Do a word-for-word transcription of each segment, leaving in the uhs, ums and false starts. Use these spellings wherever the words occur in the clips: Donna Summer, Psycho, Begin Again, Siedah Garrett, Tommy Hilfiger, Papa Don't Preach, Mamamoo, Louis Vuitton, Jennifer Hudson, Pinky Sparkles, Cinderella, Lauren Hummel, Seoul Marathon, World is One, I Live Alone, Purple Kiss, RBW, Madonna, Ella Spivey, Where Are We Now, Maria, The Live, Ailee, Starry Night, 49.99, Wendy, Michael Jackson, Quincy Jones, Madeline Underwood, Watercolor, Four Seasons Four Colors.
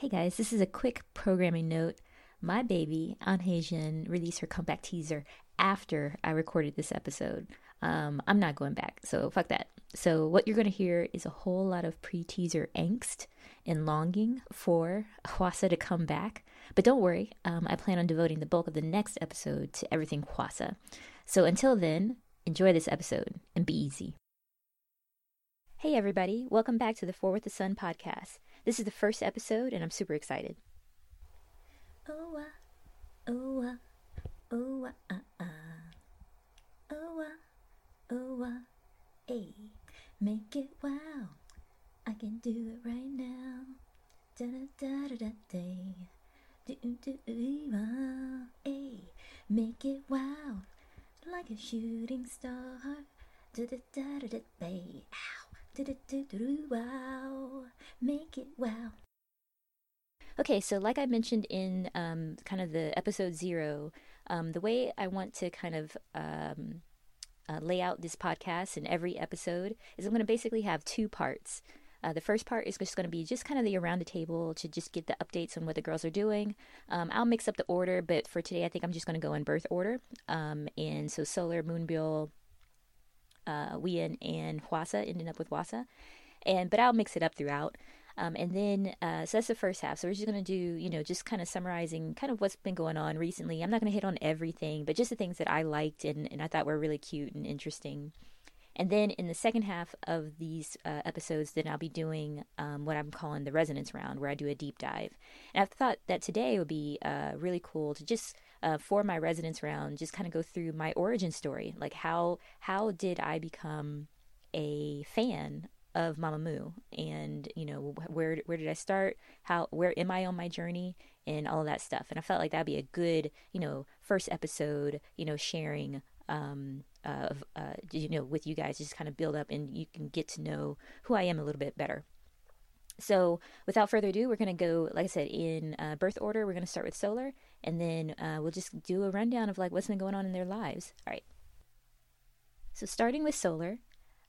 Hey guys, this is a quick programming note. My baby, An Hae-jin, released her comeback teaser after I recorded this episode. Um, I'm not going back, so fuck that. So what you're going to hear is a whole lot of pre-teaser angst and longing for Hwasa to come back. But don't worry, um, I plan on devoting the bulk of the next episode to everything Hwasa. So until then, enjoy this episode and be easy. Hey everybody, welcome back to the Four with the Sun podcast. This is the first episode and I'm super excited. Oh, uh, oh, uh, oh, uh, uh, oh, uh, oh, uh, ay. Make it wow. I can do it right now. Da da da da da. Do do wow. Ay. Make it wow. Like a shooting star. Da da da da da bay. Ow. Do do do do wow. Make it wow. Okay, so like I mentioned in um, kind of the episode zero, um, the way I want to kind of um, uh, lay out this podcast in every episode is I'm going to basically have two parts. Uh, the first part is just going to be just kind of the around the table to just get the updates on what the girls are doing. Um, I'll mix up the order, but for today I think I'm just going to go in birth order. Um, and so Solar, Moonbyul, uh, Wheein, and Hwasa, ending up with Hwasa. And, but I'll mix it up throughout. Um, and then, uh, so that's the first half. So we're just going to do, you know, just kind of summarizing kind of what's been going on recently. I'm not going to hit on everything, but just the things that I liked and, and I thought were really cute and interesting. And then in the second half of these uh, episodes, then I'll be doing um, what I'm calling the resonance round, where I do a deep dive. And I thought that today would be uh, really cool to just, uh, for my resonance round, just kind of go through my origin story. Like how, how did I become a fan of Mamamoo, and you know, where where did I start, how where am I on my journey, and all of that stuff. And I felt like that'd be a good, you know, first episode, you know, sharing um of uh you know, with you guys, just kind of build up and you can get to know who I am a little bit better. So without further ado, we're going to go, like I said, in uh, birth order. We're going to start with Solar, and then uh, we'll just do a rundown of like what's been going on in their lives. All right, so starting with Solar,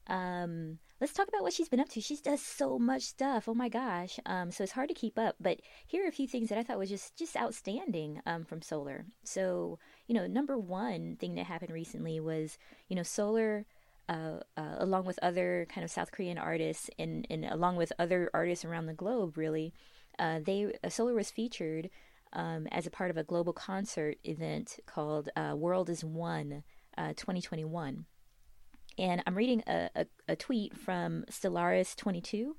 um let's talk about what she's been up to. She does so much stuff. Oh my gosh. Um, so it's hard to keep up, but here are a few things that I thought was just, just outstanding um, from Solar. So, you know, number one thing that happened recently was, you know, Solar, uh, uh, along with other kind of South Korean artists and, and along with other artists around the globe, really, uh, they uh, Solar was featured um, as a part of a global concert event called uh, World is One uh, twenty twenty-one. And I'm reading a, a, a tweet from Stellaris twenty-two,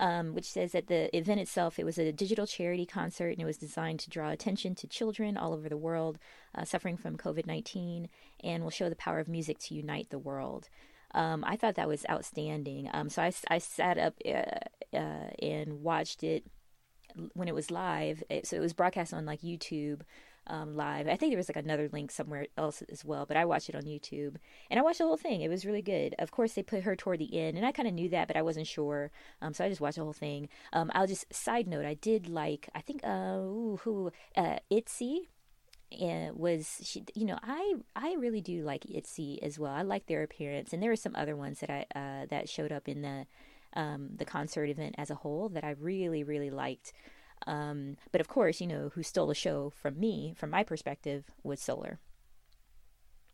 um, which says that the event itself, it was a digital charity concert, and it was designed to draw attention to children all over the world uh, suffering from covid nineteen, and will show the power of music to unite the world. Um, I thought that was outstanding. Um, so I, I sat up uh, uh, and watched it when it was live. It, so it was broadcast on like YouTube. Um, live. I think there was like another link somewhere else as well, but I watched it on YouTube and I watched the whole thing. It was really good. Of course, they put her toward the end, and I kind of knew that, but I wasn't sure. Um, so I just watched the whole thing. Um, I'll just side note. I did like. I think uh, ooh, who uh, Itzy uh, was. She, you know, I I really do like Itzy as well. I like their appearance, and there were some other ones that I uh, that showed up in the um, the concert event as a whole that I really really liked. Um, but of course, you know, who stole the show from me, from my perspective, was Solar.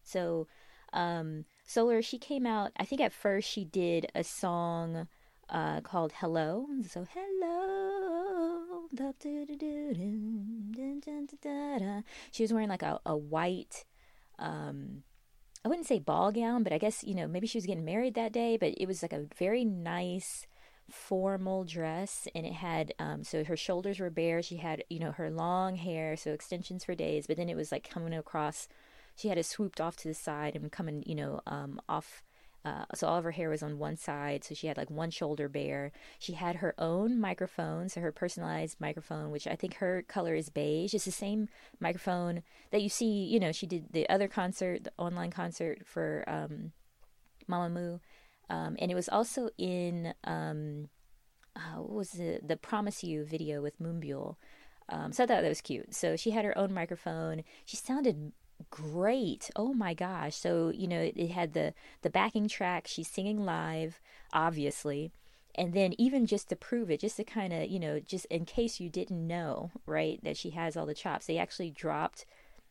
So, um, Solar, she came out, I think at first she did a song, uh, called Hello. So, hello. She was wearing like a, a white, um, I wouldn't say ball gown, but I guess, you know, maybe she was getting married that day, but it was like a very nice formal dress, and it had um so her shoulders were bare. She had, you know, her long hair, so extensions for days, but then it was like coming across, she had it swooped off to the side and coming, you know, um off, uh so all of her hair was on one side, so she had like one shoulder bare. She had her own microphone, so her personalized microphone, which I think her color is beige. It's the same microphone that you see, you know, she did the other concert, the online concert for um Mamamoo. Um, and it was also in, um, uh, what was it? The Promise You video with Moonbyul. Um, so I thought that was cute. So she had her own microphone. She sounded great. Oh my gosh. So, you know, it, it had the, the backing track. She's singing live, obviously. And then even just to prove it, just to kind of, you know, just in case you didn't know, right, that she has all the chops, they actually dropped,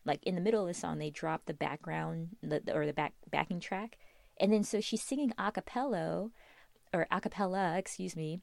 like in the middle of the song, they dropped the background the, or the back backing track. And then so she's singing a cappella, or a cappella, excuse me.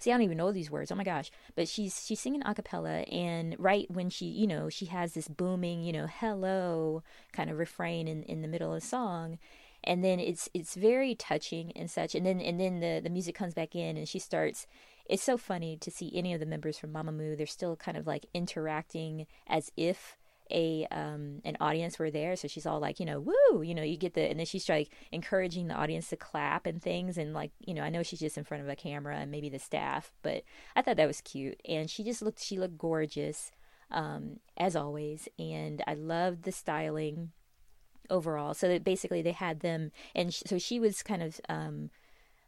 See, I don't even know these words. Oh my gosh. But she's she's singing a cappella, and right when she, you know, she has this booming, you know, hello kind of refrain in, in the middle of the song. And then it's it's very touching and such. And then and then the, the music comes back in and she starts. It's so funny to see any of the members from Mamamoo. They're still kind of like interacting as if a um an audience were there. So she's all like, you know, woo, you know, you get the, and then she's like encouraging the audience to clap and things, and like, you know, I know she's just in front of a camera and maybe the staff, but I thought that was cute. And she just looked she looked gorgeous, um as always, and I loved the styling overall. So that basically they had them, and sh- so she was kind of um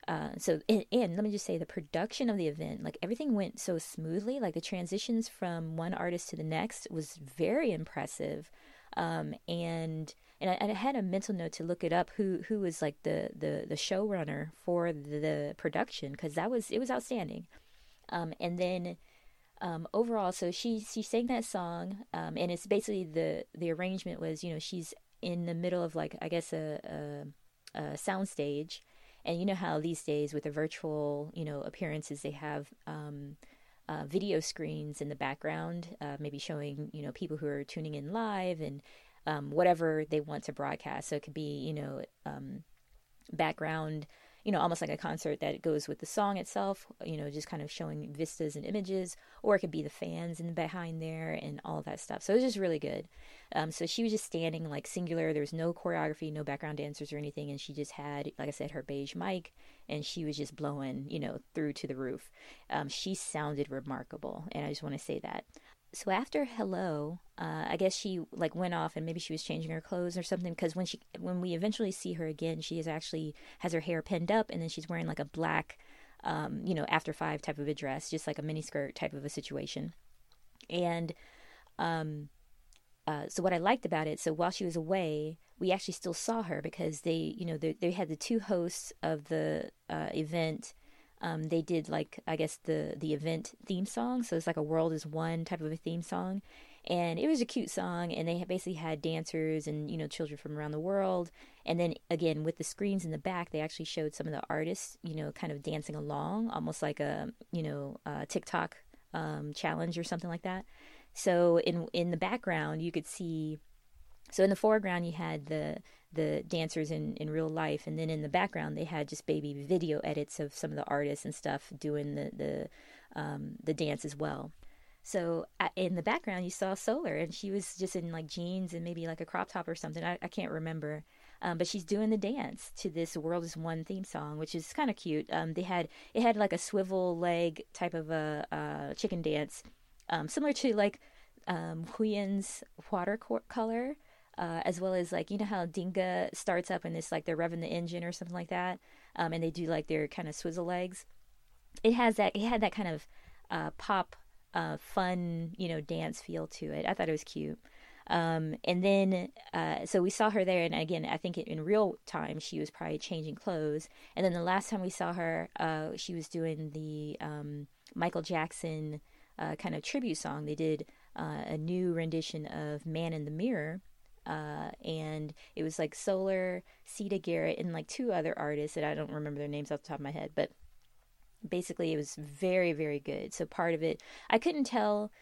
Uh, so, and, and let me just say, the production of the event, like everything went so smoothly, like the transitions from one artist to the next was very impressive. Um, and, and I, and I had a mental note to look it up, who, who was like the, the, the showrunner for the, the production. Cause that was, it was outstanding. Um, and then, um, overall, so she, she sang that song. Um, and it's basically the, the arrangement was, you know, she's in the middle of like, I guess, a, a, a sound stage. And you know how these days with the virtual, you know, appearances, they have um, uh, video screens in the background, uh, maybe showing, you know, people who are tuning in live and um, whatever they want to broadcast. So it could be, you know, um, background, you know, almost like a concert that goes with the song itself, you know, just kind of showing vistas and images, or it could be the fans in the behind there and all that stuff. So it was just really good. Um, so she was just standing like singular. There was no choreography, no background dancers or anything. And she just had, like I said, her beige mic, and she was just blowing, you know, through to the roof. Um, she sounded remarkable. And I just want to say that. So after Hello, uh, I guess she like went off, and maybe she was changing her clothes or something, because when she when we eventually see her again, she is actually has her hair pinned up, and then she's wearing like a black, um, you know, After Five type of a dress, just like a miniskirt type of a situation. And um, uh, so what I liked about it, so while she was away, we actually still saw her, because they, you know, they, they had the two hosts of the uh, event. Um, they did like, I guess, the, the event theme song. So it's like a World is One type of a theme song. And it was a cute song. And they basically had dancers and, you know, children from around the world. And then, again, with the screens in the back, they actually showed some of the artists, you know, kind of dancing along. Almost like a, you know, a TikTok um, challenge or something like that. So in in the background, you could see... So in the foreground, you had the the dancers in, in real life. And then in the background, they had just baby video edits of some of the artists and stuff doing the the, um, the dance as well. So in the background, you saw Solar, and she was just in like jeans and maybe like a crop top or something. I, I can't remember. Um, but she's doing the dance to this World is One theme song, which is kind of cute. Um, they had it had like a swivel leg type of a uh, chicken dance, um, similar to like um, Hwayeon's Watercolor. Uh, as well as, like, you know how Dinga starts up and it's like they're revving the engine or something like that, um, and they do like their kind of swizzle legs. It has that. It had that kind of uh, pop, uh, fun, you know, dance feel to it. I thought it was cute. Um, and then, uh, so we saw her there, and again, I think in real time she was probably changing clothes. And then the last time we saw her, uh, she was doing the um, Michael Jackson uh, kind of tribute song. They did uh, a new rendition of Man in the Mirror. Uh, and it was like Solar, Siedah Garrett, and like two other artists that I don't remember their names off the top of my head, but basically it was very, very good. So part of it, I couldn't tell,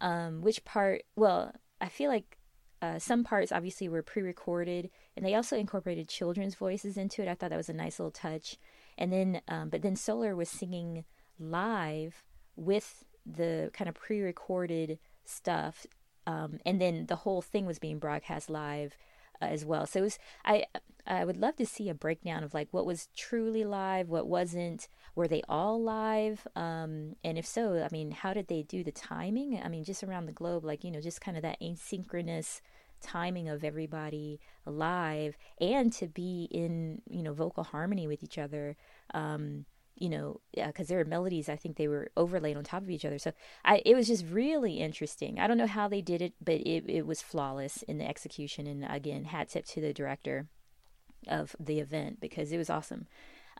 um, which part, well, I feel like, uh, some parts obviously were pre-recorded, and they also incorporated children's voices into it. I thought that was a nice little touch. And then, um, but then Solar was singing live with the kind of pre-recorded stuff. Um, and then the whole thing was being broadcast live uh, as well. So it was, I I would love to see a breakdown of like what was truly live, what wasn't. Were they all live? Um, and if so, I mean, how did they do the timing? I mean, just around the globe, like, you know, just kind of that asynchronous timing of everybody live, and to be in, you know, vocal harmony with each other. Um you know, because yeah, there are melodies, I think they were overlaid on top of each other. So I, it was just really interesting. I don't know how they did it, but it, it was flawless in the execution. And again, hat tip to the director of the event, because it was awesome.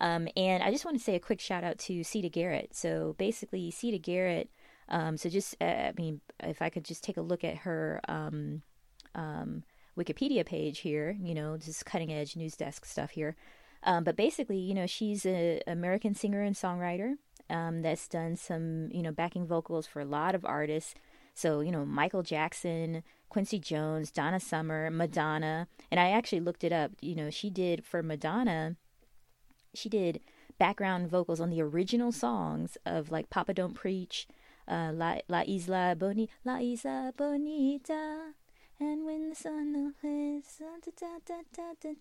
Um, and I just want to say a quick shout out to Siedah Garrett. So basically, Siedah Garrett, um, so just, uh, I mean, if I could just take a look at her um, um, Wikipedia page here, you know, just cutting edge news desk stuff here. Um, but basically, you know, she's an American singer and songwriter um, that's done some, you know, backing vocals for a lot of artists. So, you know, Michael Jackson, Quincy Jones, Donna Summer, Madonna. And I actually looked it up. You know, she did for Madonna, she did background vocals on the original songs of like Papa Don't Preach, uh, La, La Isla Boni, La Isla Bonita. And when the sun hits, da da da da da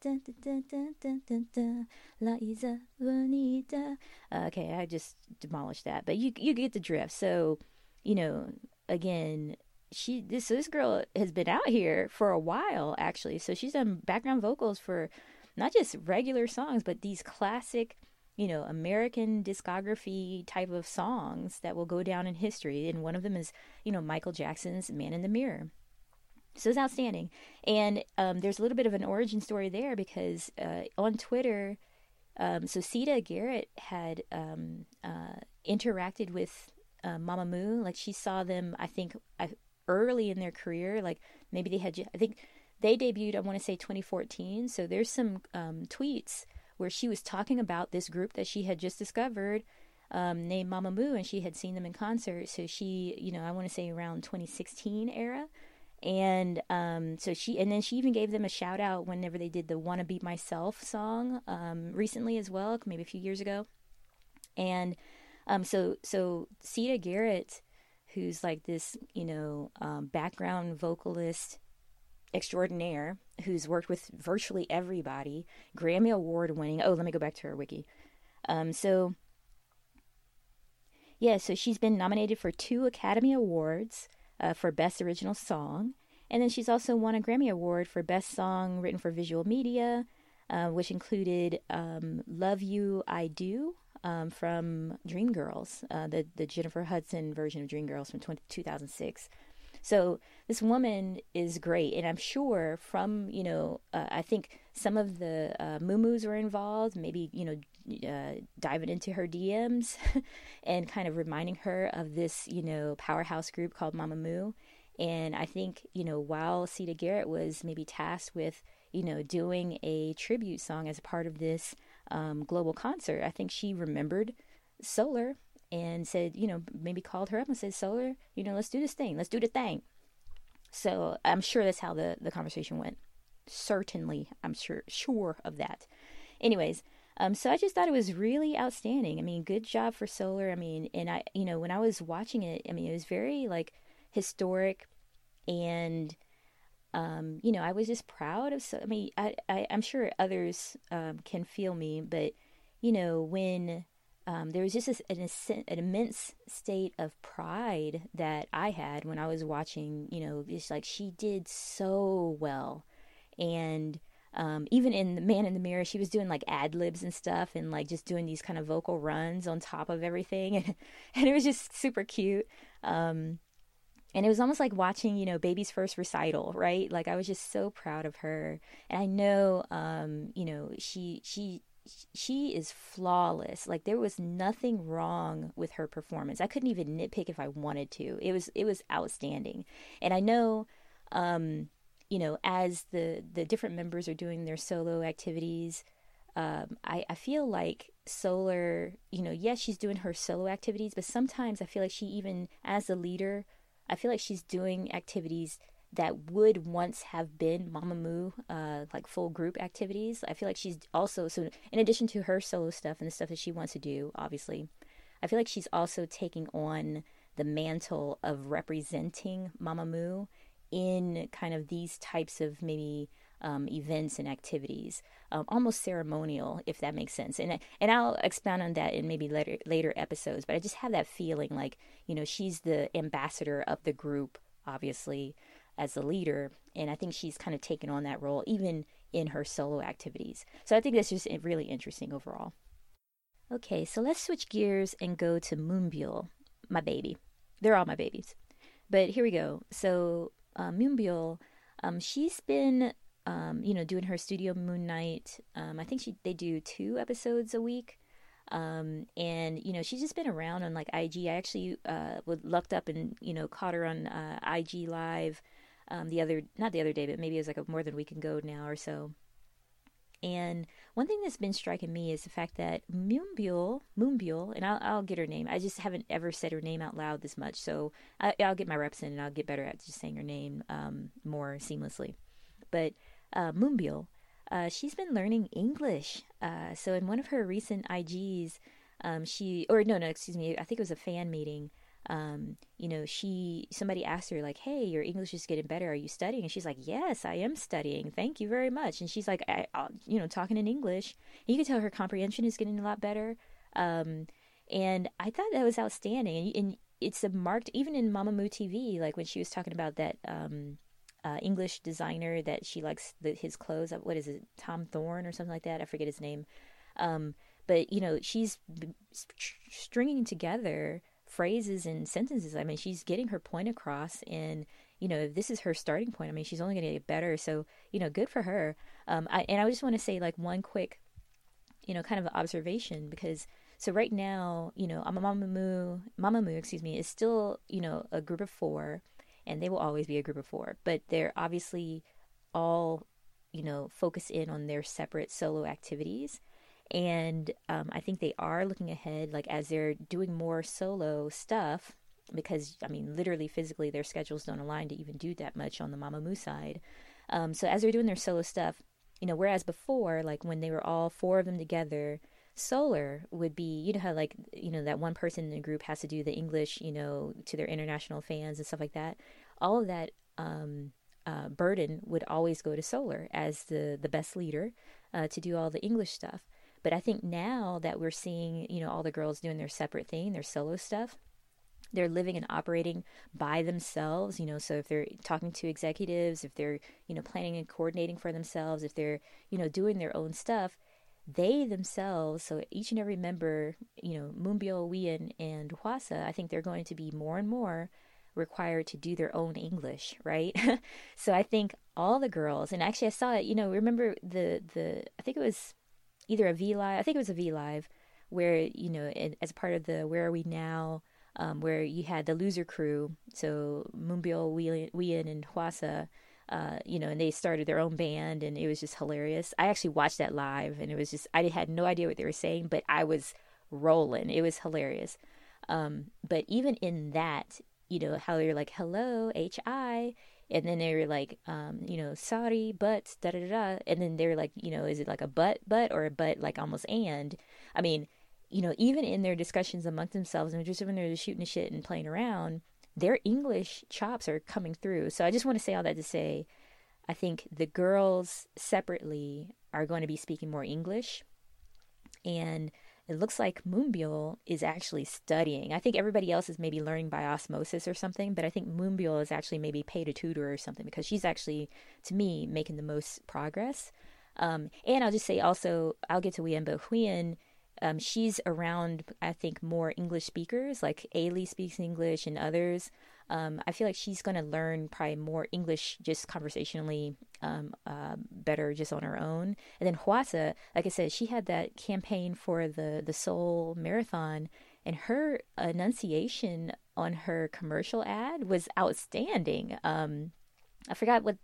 da da da da da La Isla Bonita. Okay, I just demolished that, but you you get the drift. So, you know, again, she this this girl has been out here for a while actually. So she's done background vocals for not just regular songs, but these classic, you know, American discography type of songs that will go down in history. And one of them is, you know, Michael Jackson's Man in the Mirror. So it's outstanding. And um, there's a little bit of an origin story there because uh, on Twitter, um, so Siedah Garrett had um, uh, interacted with uh, Mamamoo. Like she saw them, I think, early in their career. Like maybe they had, I think they debuted, I want to say twenty fourteen. So there's some um, tweets where she was talking about this group that she had just discovered um, named Mamamoo, and she had seen them in concert. So she, you know, I want to say around twenty sixteen era. And um, so she, and then she even gave them a shout out whenever they did the Wanna Be Myself song um, recently as well, maybe a few years ago. And um, so, so Siedah Garrett, who's like this, you know, um, background vocalist extraordinaire, who's worked with virtually everybody, Grammy Award winning. Oh, let me go back to her wiki. Um, so, yeah, so she's been nominated for two Academy Awards uh, for Best Original Song. And then she's also won a Grammy Award for Best Song Written for Visual Media, uh, which included um, Love You, I Do um, from Dreamgirls, uh, the, the Jennifer Hudson version of Dreamgirls from twenty oh six. So this woman is great, and I'm sure from, you know, uh, I think some of the uh, Mumu's were involved, maybe, you know, uh, diving into her D Ms and kind of reminding her of this, you know, powerhouse group called Mamamoo. And I think, you know, while Siedah Garrett was maybe tasked with, you know, doing a tribute song as a part of this um, global concert, I think she remembered Solar and said, you know, maybe called her up and said, Solar, you know, let's do this thing. Let's do the thing. So I'm sure that's how the, the conversation went. Certainly, I'm sure sure of that. Anyways, um, so I just thought it was really outstanding. I mean, good job for Solar. I mean, and I, you know, when I was watching it, I mean, it was very, like, historic. And, um, you know, I was just proud of, I mean, I, I, I'm sure others um, can feel me. But, you know, when... Um, there was just this, an, an immense state of pride that I had when I was watching, you know, it's like she did so well. And um, even in The Man in the Mirror, she was doing like ad libs and stuff and like just doing these kind of vocal runs on top of everything. And, and it was just super cute. Um, and it was almost like watching, you know, baby's first recital, right? Like I was just so proud of her. And I know, um, you know, she, she, she is flawless. Like there was nothing wrong with her performance. I couldn't even nitpick if I wanted to. It was it was outstanding. And I know, um, you know, as the the different members are doing their solo activities, um, I, I feel like Solar, you know, yes, she's doing her solo activities, but sometimes I feel like she even as a leader, I feel like she's doing activities that would once have been Mamamoo, uh, like full group activities. I feel like she's also, so in addition to her solo stuff and the stuff that she wants to do, obviously, I feel like she's also taking on the mantle of representing Mamamoo in kind of these types of maybe um, events and activities, um, almost ceremonial, if that makes sense. And and I'll expound on that in maybe later later episodes, but I just have that feeling like, you know, she's the ambassador of the group, obviously, as a leader, and I think she's kind of taken on that role even in her solo activities. So I think that's just really interesting overall. Okay, so let's switch gears and go to Moonbyul, my baby. They're all my babies. But here we go. So uh, Moonbyul, um, she's been um, you know, doing her Studio Moonnight. Um, I think she they do two episodes a week. Um, and, you know, she's just been around on, like, I G. I actually uh, would lucked up and, you know, caught her on uh, I G Live um, the other, not the other day, but maybe it was, like, a, more than a week ago now or so. And one thing that's been striking me is the fact that Moonbyul, Moonbyul, and I'll, I'll get her name. I just haven't ever said her name out loud this much. So I, I'll get my reps in and I'll get better at just saying her name um, more seamlessly. But uh, Moonbyul, uh, she's been learning English. Uh, so in one of her recent I Gs, um, she, or no, no, excuse me, I think it was a fan meeting. Um, you know, she, somebody asked her like, hey, your English is getting better. Are you studying? And she's like, yes, I am studying. Thank you very much. And she's like, I, I'll, you know, talking in English, and you can tell her comprehension is getting a lot better. Um, and I thought that was outstanding. And, and it's a marked, even in Mamamoo T V, like when she was talking about that, um, uh, English designer that she likes the, his clothes, what is it? Tom Thorne or something like that. I forget his name. Um, but you know, she's stringing together phrases and sentences. I mean, she's getting her point across, and you know, if this is her starting point, I mean, she's only going to get better. So, you know, good for her. Um, I, and I just want to say like one quick, you know, kind of observation, because so right now, you know, Mamamoo, Mamamoo, excuse me, is still, you know, a group of four, and they will always be a group of four, but they're obviously all, you know, focused in on their separate solo activities. And um, I think they are looking ahead, like as they're doing more solo stuff, because I mean, literally physically their schedules don't align to even do that much on the Mamamoo side. Um, so as they're doing their solo stuff, you know, whereas before, like when they were all four of them together, Solar would be, you know, how like, you know, that one person in the group has to do the English, you know, to their international fans and stuff like that. All of that um, uh, burden would always go to Solar as the, the best leader uh, to do all the English stuff. But I think now that we're seeing, you know, all the girls doing their separate thing, their solo stuff, they're living and operating by themselves, you know, so if they're talking to executives, if they're, you know, planning and coordinating for themselves, if they're, you know, doing their own stuff, they themselves, so each and every member, you know, Moonbyul, Wheein, and Hwasa, I think they're going to be more and more required to do their own English, right? So I think all the girls, and actually I saw it, you know, remember the, the I think it was... either a V Live, I think it was a V Live, where, you know, as part of the Where Are We Now, um, where you had the loser crew, so Moonbyul, Wheein, and Hwasa, uh, you know, and they started their own band, and it was just hilarious. I actually watched that live, and it was just, I had no idea what they were saying, but I was rolling. It was hilarious. Um, but even in that, you know, how they were like, hello, H I, and then they were like, um, you know, sorry, but, da-da-da-da. And then they were like, you know, is it like a but, but, or a but, like almost and? I mean, you know, even in their discussions amongst themselves, and just when they're just shooting the shit and playing around, their English chops are coming through. So I just want to say all that to say, I think the girls separately are going to be speaking more English. And it looks like Moonbyul is actually studying. I think everybody else is maybe learning by osmosis or something, but I think Moonbyul is actually maybe paid a tutor or something, because she's actually, to me, making the most progress. Um, and I'll just say also, I'll get to Wheein, but Wheein, um, she's around, I think, more English speakers, like Ailee speaks English and others. Um, I feel like she's going to learn probably more English just conversationally um, uh, better just on her own. And then Hwasa, like I said, she had that campaign for the, the Seoul Marathon, and her enunciation on her commercial ad was outstanding. Um, I forgot what,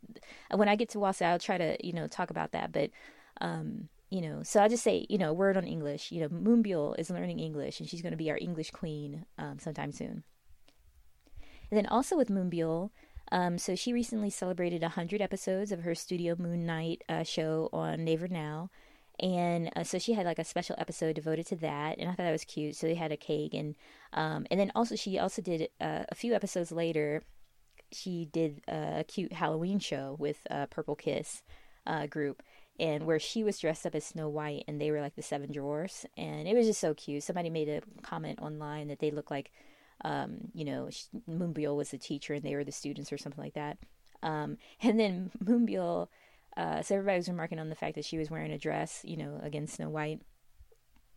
when I get to Hwasa, I'll try to, you know, talk about that. But, um, you know, so I'll just say, you know, a word on English. You know, Moonbyul is learning English, and she's going to be our English queen um, sometime soon. And then also with Moonbyul, um, so she recently celebrated one hundred episodes of her Studio Moonnight uh, show on Naver Now. And uh, so she had like a special episode devoted to that. And I thought that was cute. So they had a cake. And um, and then also she also did uh, a few episodes later, she did a cute Halloween show with uh, Purple Kiss uh, group. And where she was dressed up as Snow White, and they were like the seven dwarfs. And it was just so cute. Somebody made a comment online that they looked like, Um, you know, she, Moonbyul was the teacher and they were the students or something like that. Um, and then Moonbyul, uh, so everybody was remarking on the fact that she was wearing a dress, you know, against Snow White.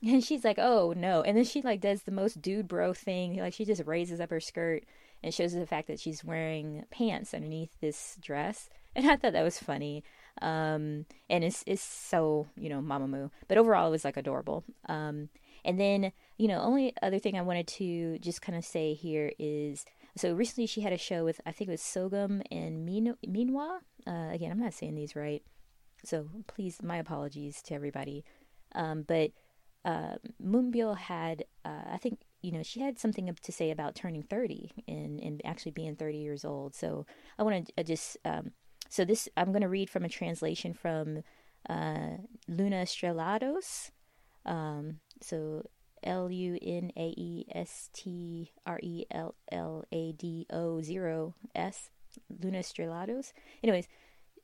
And she's like, oh no. And then she like does the most dude bro thing. Like she just raises up her skirt and shows the fact that she's wearing pants underneath this dress. And I thought that was funny. Um, and it's, it's so, you know, Mamamoo. But overall, it was, like, adorable. Um, and then, you know, only other thing I wanted to just kind of say here is, so recently she had a show with, I think it was Sogum and Min- Minwa. Uh, again, I'm not saying these right, so please, my apologies to everybody. Um, but uh, Moonbyul had, uh, I think, you know, she had something to say about turning thirty and, and actually being thirty years old. So I want to just, um, so this, I'm going to read from a translation from uh, Luna Estrelados. Um, so L U N A E S T R E L L A D O zero S, Luna Estrelados. Anyways,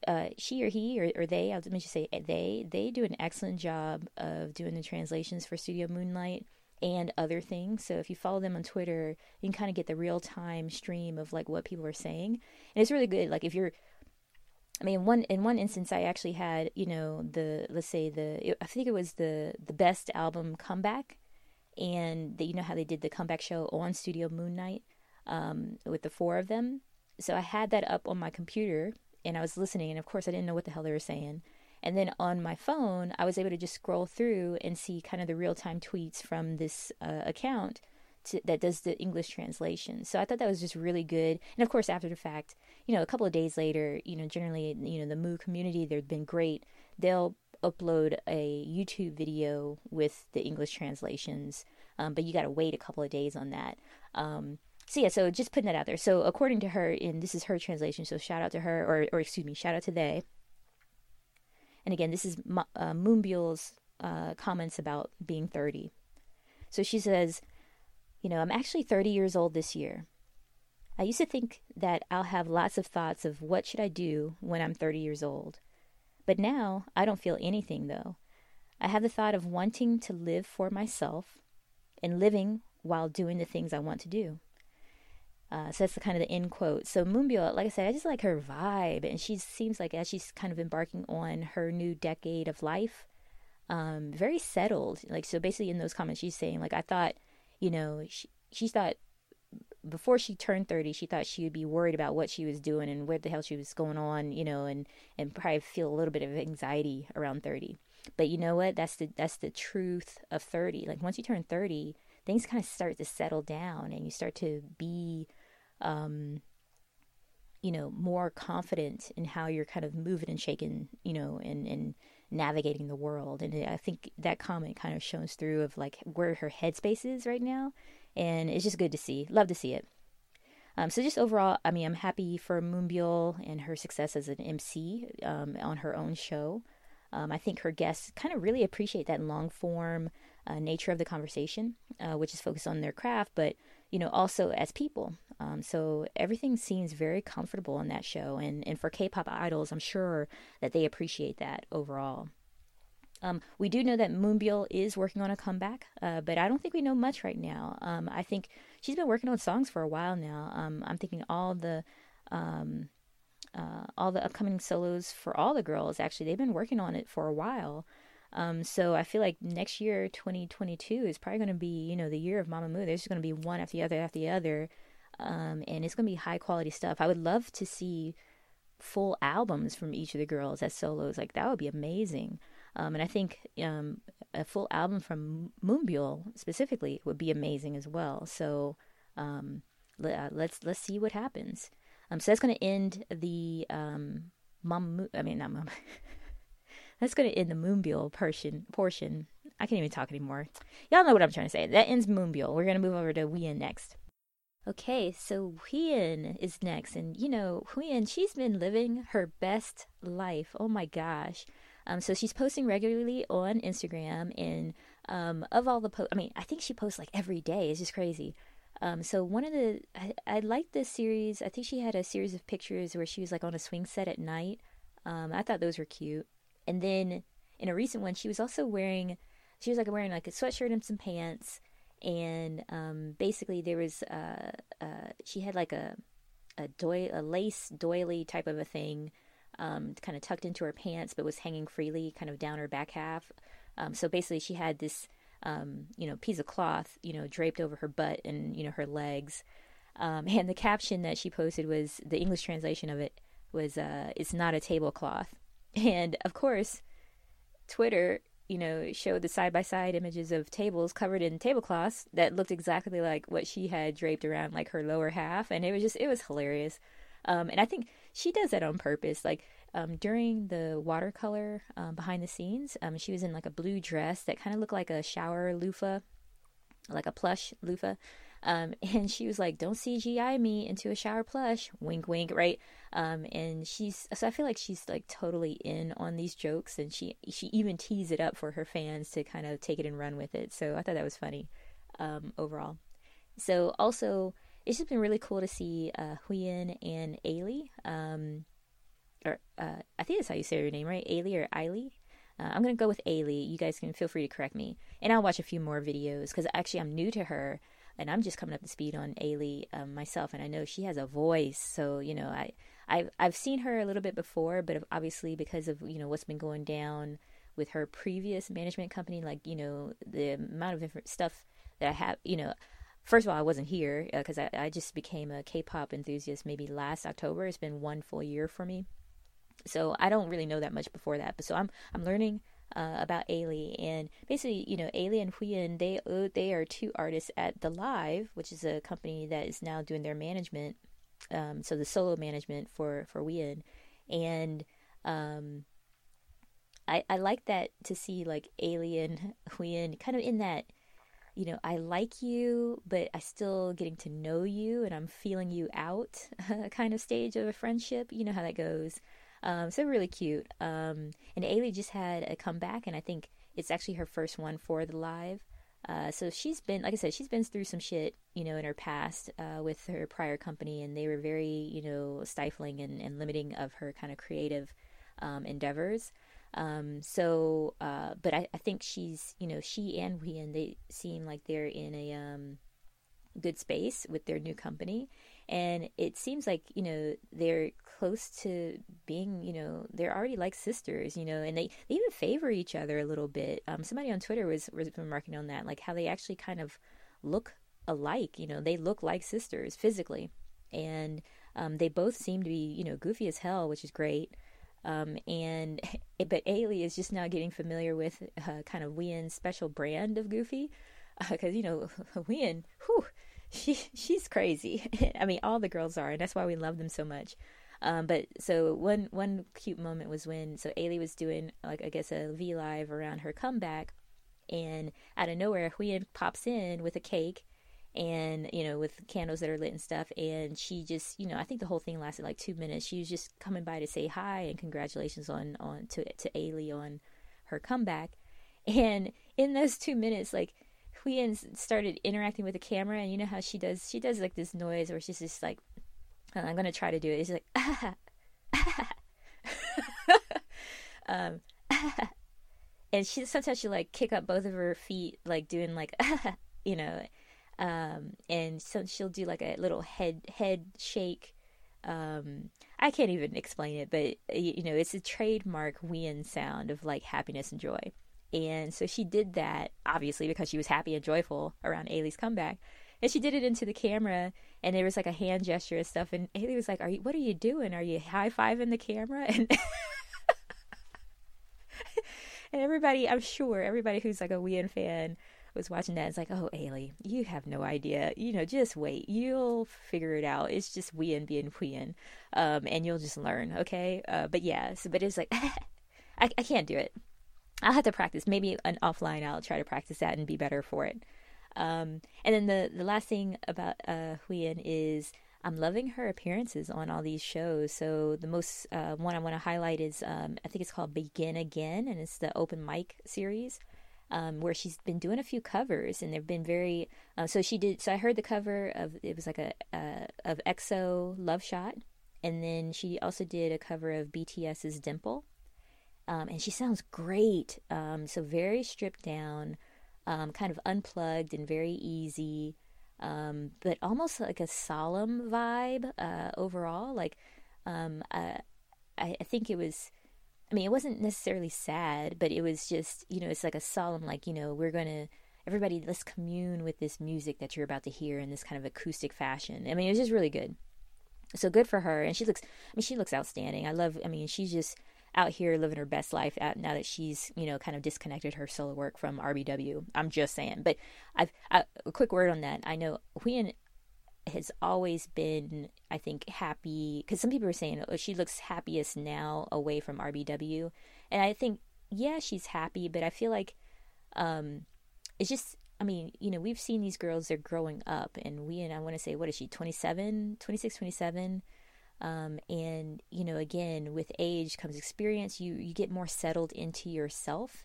uh, she or he or, or they, I'll, let me just say they, they do an excellent job of doing the translations for Studio Moonnight and other things. So if you follow them on Twitter, you can kind of get the real-time stream of, like, what people are saying. And it's really good. Like, if you're, I mean, one in one instance, I actually had, you know, the, let's say the, I think it was the, the Best Album comeback. And the, you know how they did the comeback show on Studio Moonnight um, with the four of them. So I had that up on my computer, and I was listening, and of course I didn't know what the hell they were saying. And then on my phone, I was able to just scroll through and see kind of the real-time tweets from this uh, account to, that does the English translation. So I thought that was just really good. And of course, after the fact, you know, a couple of days later, you know, generally, you know, the Moo community, they've been great. They'll upload a YouTube video with the English translations, um, but you got to wait a couple of days on that. Um, so yeah, so just putting that out there. So according to her, and this is her translation, so shout out to her, or, or excuse me, shout out to they. And again, this is Ma- uh, Moonbyul's uh, comments about being thirty. So she says, you know, I'm actually thirty years old this year. I used to think that I'll have lots of thoughts of what should I do when I'm thirty years old. But now, I don't feel anything, though. I have the thought of wanting to live for myself and living while doing the things I want to do. Uh, so that's the kind of the end quote. So Moonbyul, like I said, I just like her vibe. And she seems like as she's kind of embarking on her new decade of life, um, very settled. Like, so basically in those comments, she's saying, like, I thought, you know, she, she thought before she turned thirty, she thought she would be worried about what she was doing and where the hell she was going on, you know, and, and probably feel a little bit of anxiety around thirty. But you know what? That's the, that's the truth of thirty. Like, once you turn thirty, things kind of start to settle down and you start to be, um, you know, more confident in how you're kind of moving and shaking, you know, and, and navigating the world. And I think that comment kind of shows through of, like, where her headspace is right now. And it's just good to see. Love to see it. Um, so just overall, I mean, I'm happy for Moonbyul and her success as an M C um, on her own show. Um, I think her guests kind of really appreciate that long-form uh, nature of the conversation, uh, which is focused on their craft, but, you know, also as people. Um, so everything seems very comfortable on that show. And, and for K-pop idols, I'm sure that they appreciate that overall. Um, we do know that Moonbyul is working on a comeback, uh, but I don't think we know much right now. Um, I think she's been working on songs for a while now. Um, I'm thinking all the um, uh, all the upcoming solos for all the girls, actually, they've been working on it for a while. Um, so I feel like next year, twenty twenty-two, is probably going to be, you know, the year of Mamamoo. There's just going to be one after the other after the other, um, and it's going to be high-quality stuff. I would love to see full albums from each of the girls as solos. Like, that would be amazing. Um, and I think um, a full album from Moonbyul specifically would be amazing as well. So um, le- uh, let's let's see what happens. Um, so that's going to end the um, Mamamoo. I mean, not Mamamoo. That's going to end the Moonbyul portion. Portion. I can't even talk anymore. Y'all know what I'm trying to say. That ends Moonbyul. We're going to move over to Wheein next. Okay, so Wheein is next, and you know Wheein, she's been living her best life. Oh my gosh. Um, so she's posting regularly on Instagram, and um, of all the posts, I mean, I think she posts like every day. It's just crazy. Um, so one of the, I, I liked this series. I think she had a series of pictures where she was like on a swing set at night. Um, I thought those were cute. And then in a recent one, she was also wearing, she was like wearing like a sweatshirt and some pants. And um, basically there was, uh, uh, she had like a, a, doily, a lace doily type of a thing. Um, kind of tucked into her pants, but was hanging freely kind of down her back half. Um, so basically she had this, um, you know, piece of cloth, you know, draped over her butt and, you know, her legs. Um, and the caption that she posted was, the English translation of it was, uh, it's not a tablecloth. And of course, Twitter, you know, showed the side-by-side images of tables covered in tablecloths that looked exactly like what she had draped around, like, her lower half. And it was just, it was hilarious. Um, and I think she does that on purpose. Like, um, during the Watercolor um, behind the scenes, um, she was in, like, a blue dress that kind of looked like a shower loofah, like a plush loofah. Um, and she was like, don't C G I me into a shower plush, wink, wink, right? Um, and she's, so I feel like she's like totally in on these jokes, and she, she even tees it up for her fans to kind of take it and run with it. So I thought that was funny, um, overall. So also, it's just been really cool to see, uh, Hwayeon and Ailee, um, or, uh, I think that's how you say your name, right? Ailee or Ailee? Uh, I'm going to go with Ailee. You guys can feel free to correct me. And I'll watch a few more videos, because actually I'm new to her. And I'm just coming up to speed on Ailee um, myself, and I know she has a voice. So, you know, I, I've, I've seen her a little bit before, but obviously because of, you know, what's been going down with her previous management company, like, you know, the amount of different stuff that I have, you know, first of all, I wasn't here because uh, I, I just became a K-pop enthusiast maybe last October. It's been one full year for me. So I don't really know that much before that. But so I'm, I'm learning Uh, about Ailee, and basically, you know, Ailee and Hwayeon, they uh, they are two artists at The Live, which is a company that is now doing their management, um, so the solo management for for Hwayeon, and um, I I like that to see like Ailee and Hwayeon kind of in that, you know, I like you, but I still getting to know you, and I'm feeling you out kind of stage of a friendship. You know how that goes. Um, so really cute. Um, and Ailee just had a comeback, and I think it's actually her first one for The Live. Uh, so she's been, like I said, she's been through some shit, you know, in her past, uh, with her prior company, and they were very, you know, stifling and, and limiting of her kind of creative, um, endeavors. Um, so, uh, but I, I think she's, you know, she and Wheein, they seem like they're in a, um, good space with their new company. And it seems like, you know, they're close to being, you know, they're already like sisters, you know, and they, they even favor each other a little bit. Um, somebody on Twitter was, was remarking on that, like how they actually kind of look alike, you know, they look like sisters physically. And um, they both seem to be, you know, goofy as hell, which is great. Um, and, but Ailee is just now getting familiar with uh, kind of Wheein's special brand of goofy. Because, uh, you know, Wheein, whew. She she's crazy. I mean, all the girls are, and that's why we love them so much. Um, but so one one cute moment was when so Ailee was doing like I guess a V Live around her comeback, and out of nowhere Hwayeon pops in with a cake, and you know with candles that are lit and stuff, and she just you know I think the whole thing lasted like two minutes. She was just coming by to say hi and congratulations on on to to Ailee on her comeback, and in those two minutes like. Hwayeon started interacting with the camera, and you know how she does, she does like this noise where she's just like, oh, I'm going to try to do it. She's like, ah, ah. um, ah. And she, sometimes she like kick up both of her feet, like doing like, ah, you know, um, and so she'll do like a little head, head shake. Um, I can't even explain it, but you, you know, it's a trademark Hwayeon sound of like happiness and joy. And so she did that, obviously, because she was happy and joyful around Ailee's comeback. And she did it into the camera, and there was, like, a hand gesture and stuff. And Ailee was like, "Are you? What are you doing? Are you high-fiving the camera?" And, and everybody, I'm sure, everybody who's, like, a Wheein fan was watching that. It's like, oh, Ailee, you have no idea. You know, just wait. You'll figure it out. It's just Wheein being Wheein. Um, and you'll just learn, okay? Uh, but, yeah, so, but it's like, I, I can't do it. I'll have to practice. Maybe an offline I'll try to practice that and be better for it. Um, and then the, the last thing about uh, Hwayeon is I'm loving her appearances on all these shows. So the most uh, one I want to highlight is um, I think it's called Begin Again, and it's the open mic series um, where she's been doing a few covers, and they've been very. Uh, so she did. So I heard the cover of it was like a uh, of E X O Love Shot, and then she also did a cover of B T S's Dimple. Um, and she sounds great. Um, so very stripped down, um, kind of unplugged and very easy, um, but almost like a solemn vibe uh, overall. Like um, uh, I, I think it was, I mean, it wasn't necessarily sad, but it was just, you know, it's like a solemn, like, you know, we're going to, everybody, let's commune with this music that you're about to hear in this kind of acoustic fashion. I mean, it was just really good. So good for her. And she looks, I mean, she looks outstanding. I love, I mean, she's just, out here living her best life at, now that she's, you know, kind of disconnected her solo work from R B W. I'm just saying. But I've I, a quick word on that. I know Wheein has always been, I think, happy, because some people are saying, oh, she looks happiest now away from R B W. And I think, yeah, she's happy, but I feel like um, it's just, I mean, you know, we've seen these girls, they're growing up, and Wheein, I want to say, what is she, twenty-seven, twenty-six, twenty-seven? Um, and, you know, again, with age comes experience. You, you get more settled into yourself.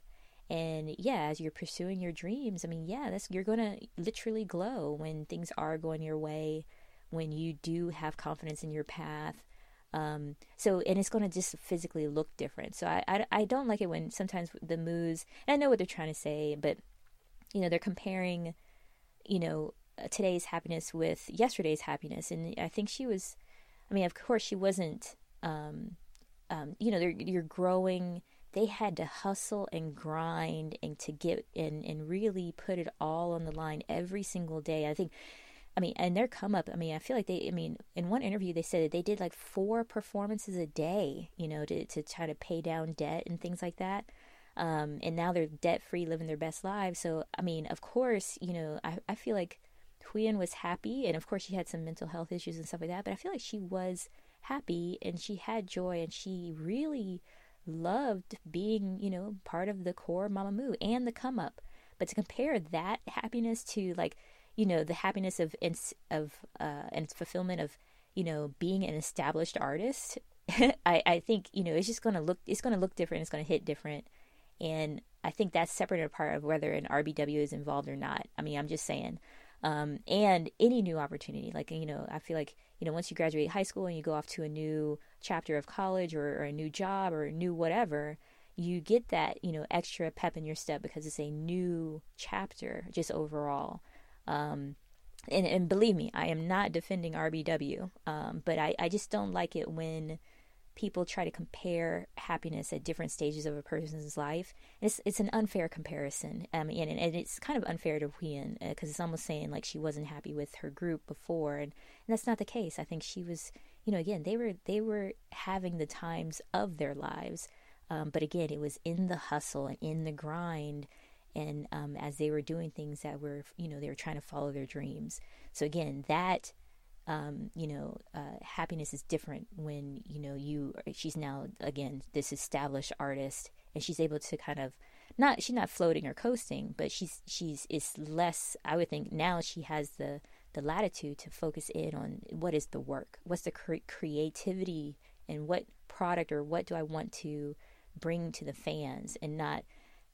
And yeah, as you're pursuing your dreams, I mean, yeah, that's, you're going to literally glow when things are going your way, when you do have confidence in your path. Um, so, and it's going to just physically look different. So I, I, I don't like it when sometimes the moves, and I know what they're trying to say, but, you know, they're comparing, you know, today's happiness with yesterday's happiness. And I think she was, I mean, of course she wasn't, um, um, you know, they're, you're growing. They had to hustle and grind and to get and and really put it all on the line every single day. I think, I mean, and their come up, I mean, I feel like they, I mean, in one interview, they said that they did like four performances a day, you know, to, to try to pay down debt and things like that. Um, and now they're debt free, living their best lives. So, I mean, of course, you know, I, I feel like Wheein was happy, and of course she had some mental health issues and stuff like that, but I feel like she was happy and she had joy and she really loved being, you know, part of the core Mamamoo and the come up. But to compare that happiness to, like, you know, the happiness of of uh and fulfillment of, you know, being an established artist, I I think, you know, it's just gonna look it's gonna look different, it's gonna hit different, and I think that's separate and apart of whether an R B W is involved or not. I mean, I'm just saying. Um, and any new opportunity, like, you know, I feel like, you know, once you graduate high school and you go off to a new chapter of college or, or a new job or a new whatever, you get that, you know, extra pep in your step because it's a new chapter just overall. Um, and, and believe me, I am not defending R B W, um, but I, I just don't like it when people try to compare happiness at different stages of a person's life. It's it's an unfair comparison, um, and, and it's kind of unfair to Wheein, because uh, it's almost saying like she wasn't happy with her group before, and, and that's not the case. I think she was, you know, again, they were they were having the times of their lives, um, but again, it was in the hustle and in the grind, and um, as they were doing things that were, you know, they were trying to follow their dreams. So again, that. Um, you know, uh, happiness is different when, you know, you, she's now, again, this established artist, and she's able to kind of not, she's not floating or coasting, but she's, she's, is less, I would think now she has the, the latitude to focus in on what is the work, what's the cre- creativity and what product or what do I want to bring to the fans, and not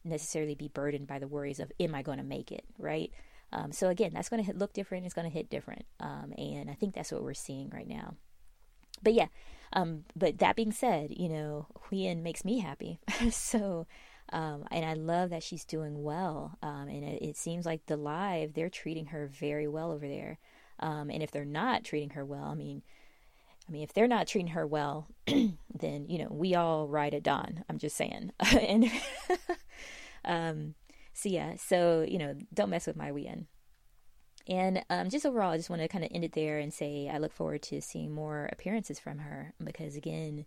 necessarily be burdened by the worries of, am I going to make it? Right. Um, so again, that's going to look different. It's going to hit different. Um, and I think that's what we're seeing right now. But yeah, um, but that being said, you know, Wheein makes me happy. so, um, and I love that she's doing well. Um, and it, it seems like The Live, they're treating her very well over there. Um, and if they're not treating her well, I mean, I mean, if they're not treating her well, then, you know, we all ride at dawn. I'm just saying. and, um, So yeah, so, you know, don't mess with my Wheein. And um, just overall, I just want to kind of end it there and say I look forward to seeing more appearances from her, because again,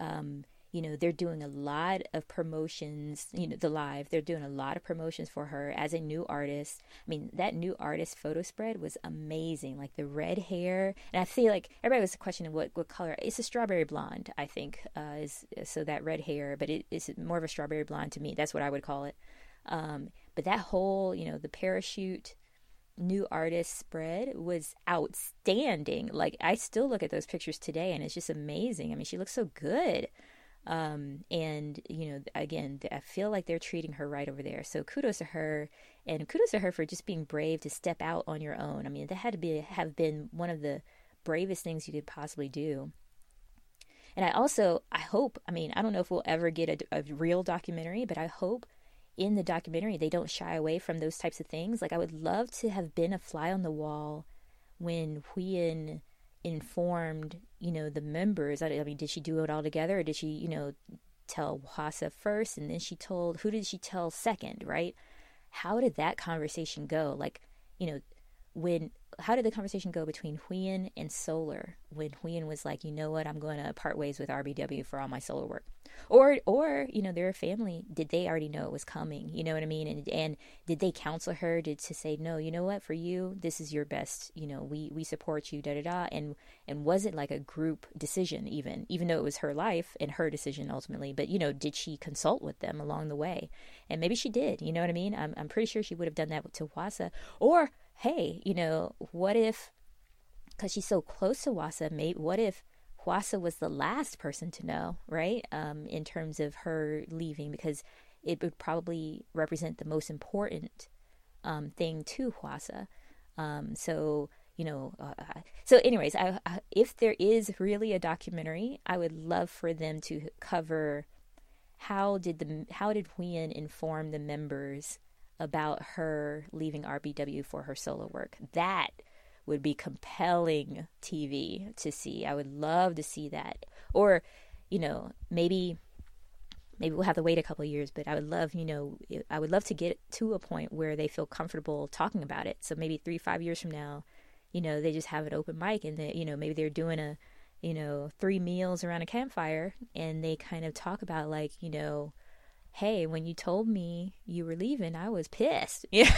um, you know, they're doing a lot of promotions, you know, The Live, they're doing a lot of promotions for her as a new artist. I mean, that new artist photo spread was amazing. Like the red hair, and I feel like everybody was questioning what, what color. It's a strawberry blonde, I think, uh, is so that red hair, but it, it's more of a strawberry blonde to me. That's what I would call it. Um, but that whole, you know, the parachute new artist spread was outstanding. Like I still look at those pictures today and it's just amazing. I mean, she looks so good. Um, and you know, again, I feel like they're treating her right over there. So kudos to her, and kudos to her for just being brave to step out on your own. I mean, that had to be, have been one of the bravest things you could possibly do. And I also, I hope, I mean, I don't know if we'll ever get a, a real documentary, but I hope in the documentary they don't shy away from those types of things. Like I would love to have been a fly on the wall when Wheein informed, you know, the members. I mean, did she do it all together, or did she, you know, tell Hwasa first and then she told, who did she tell second, right? How did that conversation go? Like, you know, when how did the conversation go between Wheein and Solar when Wheein was like, you know what, I'm going to part ways with R B W for all my Solar work? Or, or you know, their family, did they already know it was coming? You know what I mean? And and did they counsel her to, to say, no, you know what, for you, this is your best, you know, we, we support you, da-da-da. And, and was it like a group decision even, even though it was her life and her decision ultimately? But, you know, did she consult with them along the way? And maybe she did, you know what I mean? I'm, I'm pretty sure she would have done that to Hwasa. Or, hey, you know, what if, because she's so close to Hwasa, maybe, what if Hwasa was the last person to know, right, um, in terms of her leaving, because it would probably represent the most important um, thing to Hwasa. Um, so, you know, uh, so anyways, I, I, if there is really a documentary, I would love for them to cover how did the how did Wheein inform the members about her leaving R B W for her solo work. That would be compelling T V to see. I would love to see that. Or, you know, maybe maybe we'll have to wait a couple of years, but I would love, you know, I would love to get to a point where they feel comfortable talking about it. So maybe three, five years from now, you know, they just have an open mic and they, you know, maybe they're doing a, you know, three meals around a campfire and they kind of talk about like, you know, hey, when you told me you were leaving, I was pissed. Yeah.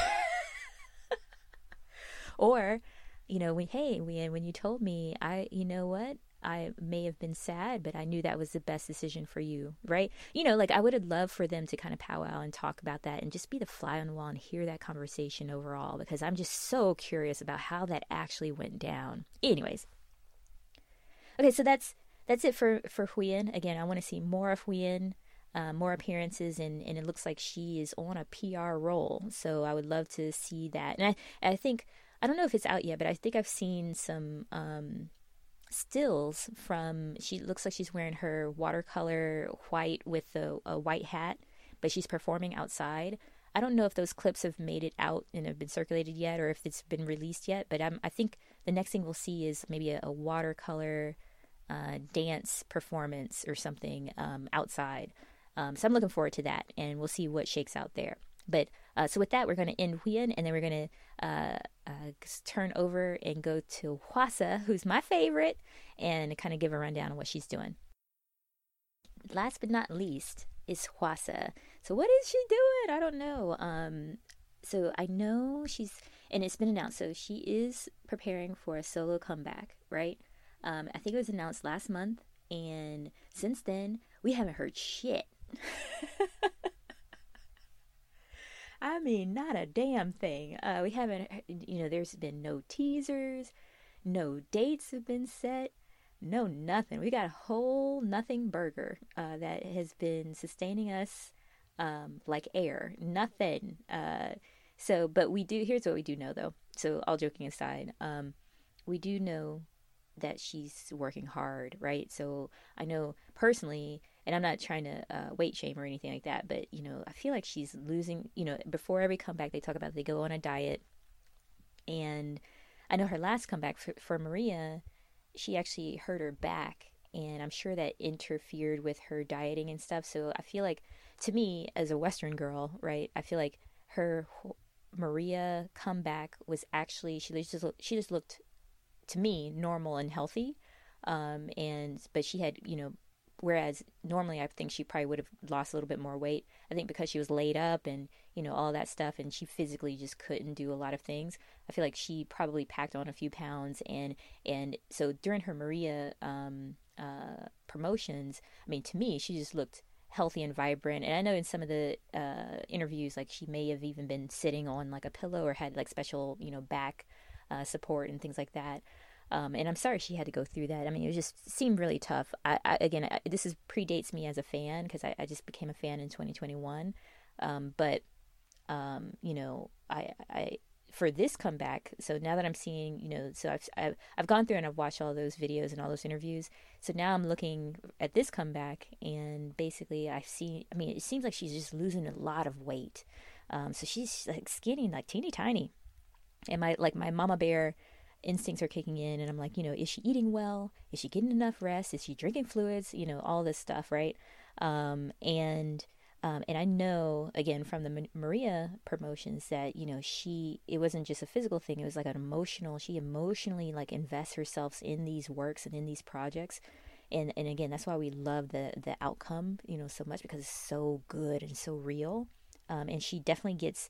Or, you know, when, hey, when, when you told me, I, you know what, I may have been sad, but I knew that was the best decision for you, right? You know, like I would have loved for them to kind of powwow and talk about that and just be the fly on the wall and hear that conversation overall, because I'm just so curious about how that actually went down. Anyways. Okay, so that's that's it for, for Wheein. Again, I want to see more of Wheein. Uh, more appearances, and, and it looks like she is on a P R roll, so I would love to see that. And I, I think, I don't know if it's out yet, but I think I've seen some um, stills from, she looks like she's wearing her watercolor white with a, a white hat, but she's performing outside. I don't know if those clips have made it out and have been circulated yet, or if it's been released yet, but I'm, I think the next thing we'll see is maybe a, a watercolor uh, dance performance or something um, outside. Um, so I'm looking forward to that, and we'll see what shakes out there. But uh, so with that, we're going to end Wheein, and then we're going to uh, uh, turn over and go to Hwasa, who's my favorite, and kind of give a rundown on what she's doing. Last but not least is Hwasa. So what is she doing? I don't know. Um, so I know she's, and it's been announced, so she is preparing for a solo comeback, right? Um, I think it was announced last month, and since then, we haven't heard shit. I mean, not a damn thing. Uh, we haven't, you know, there's been no teasers, no dates have been set, no nothing. We got a whole nothing burger uh, that has been sustaining us um, like air. Nothing. Uh, so, but we do, here's what we do know though. So all joking aside, um, we do know that she's working hard, right? So I know personally, and I'm not trying to uh, weight shame or anything like that, but, you know, I feel like she's losing, you know, before every comeback, they talk about they go on a diet. And I know her last comeback for, for Maria, she actually hurt her back. And I'm sure that interfered with her dieting and stuff. So I feel like, to me, as a Western girl, right, I feel like her Maria comeback was actually, she just she just looked, to me, normal and healthy. Um, and, but she had, you know, whereas normally I think she probably would have lost a little bit more weight. I think because she was laid up and, you know, all that stuff, and she physically just couldn't do a lot of things. I feel like she probably packed on a few pounds. And, and so during her Maria um, uh, promotions, I mean, to me, she just looked healthy and vibrant. And I know in some of the uh, interviews, like she may have even been sitting on like a pillow or had like special, you know, back uh, support and things like that. Um, and I'm sorry she had to go through that. I mean, it just seemed really tough. I, I again, I, this is predates me as a fan because I, I just became a fan in twenty twenty-one. Um, but, um, you know, I, I, for this comeback, so now that I'm seeing, you know, so I've, I've, I've gone through and I've watched all those videos and all those interviews. So now I'm looking at this comeback, and basically I see, I mean, it seems like she's just losing a lot of weight. Um, so she's like skinny, like teeny tiny. And my, like my mama bear instincts are kicking in, and I'm like, you know, is she eating well? Is she getting enough rest? Is she drinking fluids? You know, all this stuff, right? Um, and Um, and I know, again, from the Maria promotions that, you know, she, it wasn't just a physical thing. It was like an emotional, she emotionally like invests herself in these works and in these projects. And, and again, that's why we love the, the outcome, you know, so much, because it's so good and so real. Um, and she definitely gets,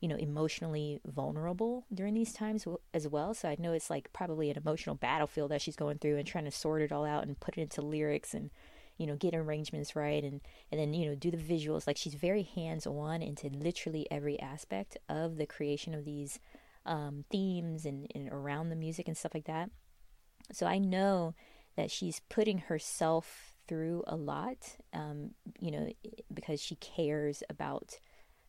you know, emotionally vulnerable during these times as well. So I know it's like probably an emotional battlefield that she's going through and trying to sort it all out and put it into lyrics and, you know, get arrangements right, and, and then, you know, do the visuals. Like, she's very hands-on into literally every aspect of the creation of these um, themes and, and around the music and stuff like that. So I know that she's putting herself through a lot, um, you know, because she cares about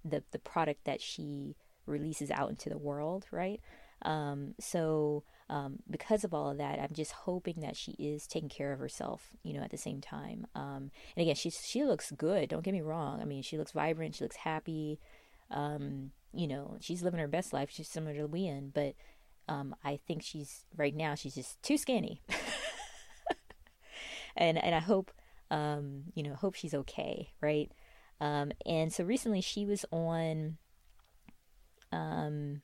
the, the product that she releases out into the world, right? Um, so... Um, because of all of that, I'm just hoping that she is taking care of herself, you know, at the same time. Um, and again, she, she looks good. Don't get me wrong. I mean, she looks vibrant. She looks happy. Um, you know, she's living her best life. She's similar to Wheein, but, um, I think she's right now, she's just too skinny. and, and I hope, um, you know, hope she's okay. Right. Um, and so recently she was on, um,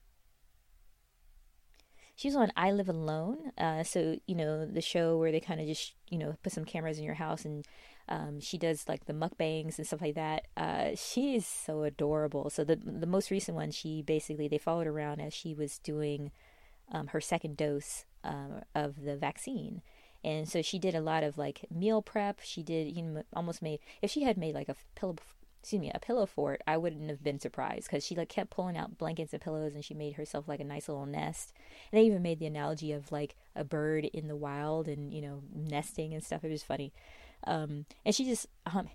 She was on I Live Alone, uh, so, you know, the show where they kind of just, you know, put some cameras in your house, and um, she does, like, the mukbangs and stuff like that. Uh, she is so adorable. So the the most recent one, she basically, they followed around as she was doing um, her second dose um, of the vaccine. And so she did a lot of, like, meal prep. She did, you know, almost made, if she had made, like, a pillow, excuse me, a pillow fort, I wouldn't have been surprised, because she like kept pulling out blankets and pillows, and she made herself like a nice little nest. And they even made the analogy of like a bird in the wild and, you know, nesting and stuff. It was funny. Um, and she just um,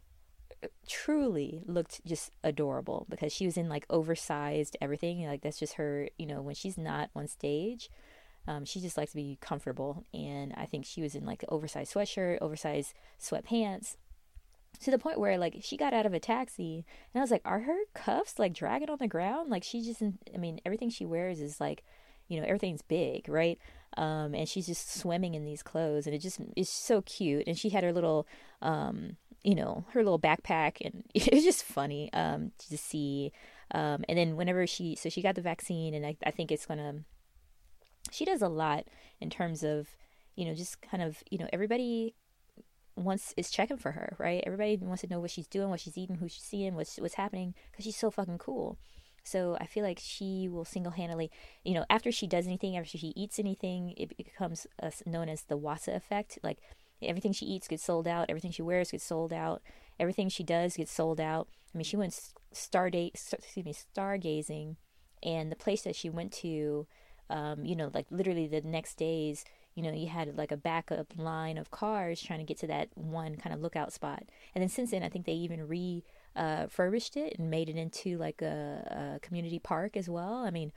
truly looked just adorable, because she was in like oversized everything. Like, that's just her, you know, when she's not on stage, um, she just likes to be comfortable. And I think she was in like oversized sweatshirt, oversized sweatpants, to the point where, like, she got out of a taxi, and I was like, are her cuffs, like, dragging on the ground? Like, she just, I mean, everything she wears is, like, you know, everything's big, right? Um, and she's just swimming in these clothes, and it just is so cute. And she had her little, um, you know, her little backpack, and it was just funny um, to see. Um, and then whenever she, so she got the vaccine, and I, I think it's going to, she does a lot in terms of, you know, just kind of, you know, everybody wants is checking for her, right? Everybody wants to know what she's doing, what she's eating, who she's seeing, what's what's happening, because she's so fucking cool. So I feel like she will single-handedly, you know, after she does anything, after she eats anything, it becomes uh, known as the Hwasa effect. Like, everything she eats gets sold out, everything she wears gets sold out, everything she does gets sold out. I mean, she went stardate, star, excuse me, stargazing, and the place that she went to, um, you know, like literally the next days, you know, you had like a backup line of cars trying to get to that one kind of lookout spot. And then since then, I think they even refurbished uh, it and made it into like a, a community park as well. I mean,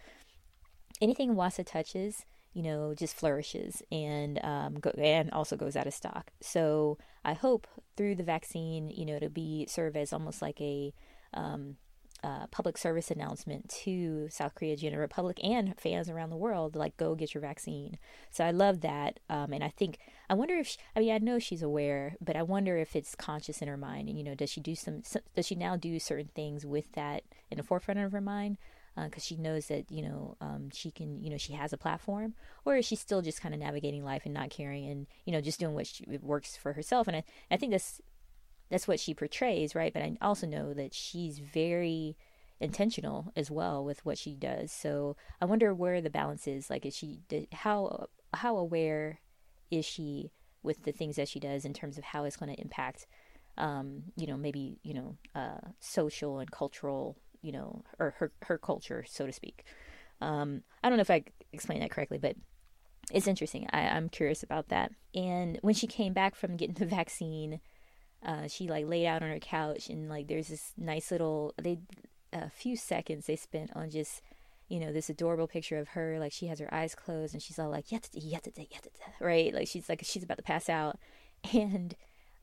anything Hwasa touches, you know, just flourishes and um, go, and also goes out of stock. So I hope through the vaccine, you know, to be serve as almost like a um, uh, public service announcement to South Korea, General Republic, and fans around the world, like, go get your vaccine. So I love that. Um, and I think, I wonder if, she, I mean, I know she's aware, but I wonder if it's conscious in her mind. And, you know, does she do some, does she now do certain things with that in the forefront of her mind? Uh, 'cause she knows that, you know, um, she can, you know, she has a platform. Or is she still just kind of navigating life and not caring and, you know, just doing what she, works for herself? And I, I think that's, That's what she portrays, right? But I also know that she's very intentional as well with what she does. So I wonder where the balance is. Like, is she how how aware is she with the things that she does in terms of how it's going to impact, um, you know, maybe you know, uh, social and cultural, you know, or her her culture, so to speak. Um, I don't know if I explained that correctly, but it's interesting. I, I'm curious about that. And when she came back from getting the vaccine, Uh, she like laid out on her couch, and like there's this nice little they a uh, few seconds they spent on just, you know, this adorable picture of her. Like, she has her eyes closed, and she's all like yatata, yatata, yatata, right? Like, she's like she's about to pass out. And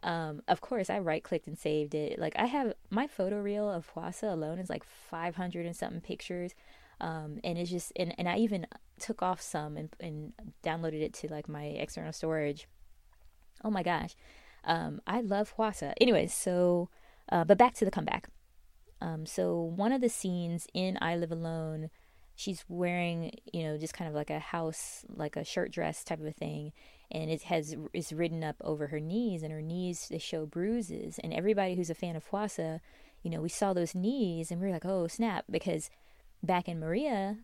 um, of course I right clicked and saved it. Like, I have my photo reel of Hwasa alone is like five hundred and something pictures, um, and it's just and, and I even took off some and, and downloaded it to like my external storage. Oh my gosh. Um, I love Hwasa. Anyway, so, uh, but back to the comeback. Um, so one of the scenes in I Live Alone, she's wearing, you know, just kind of like a house, like a shirt dress type of a thing. And it has, it's ridden up over her knees, and her knees, they show bruises. And everybody who's a fan of Hwasa, you know, we saw those knees and we were like, oh, snap. Because back in Maria,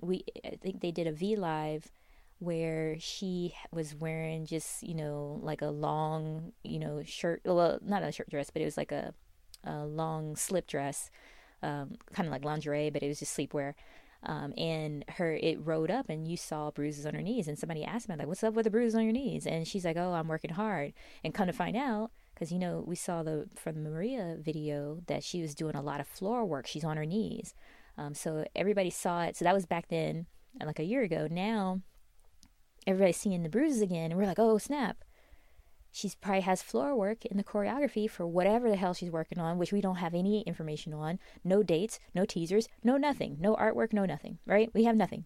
we, I think they did a V Live where she was wearing just, you know, like a long, you know, shirt, well, not a shirt dress, but it was like a, a long slip dress, um, kind of like lingerie, but it was just sleepwear. Um, and her, it rode up and you saw bruises on her knees, and somebody asked me, like, what's up with the bruises on your knees? And she's like, oh, I'm working hard. And come to find out, because, you know, we saw the, from the Maria video, that she was doing a lot of floor work. She's on her knees. Um, so everybody saw it. So that was back then, like a year ago. Now everybody's seeing the bruises again, and we're like, oh, snap. She probably has floor work in the choreography for whatever the hell she's working on, which we don't have any information on. No dates, no teasers, no nothing, no artwork, no nothing, right? We have nothing,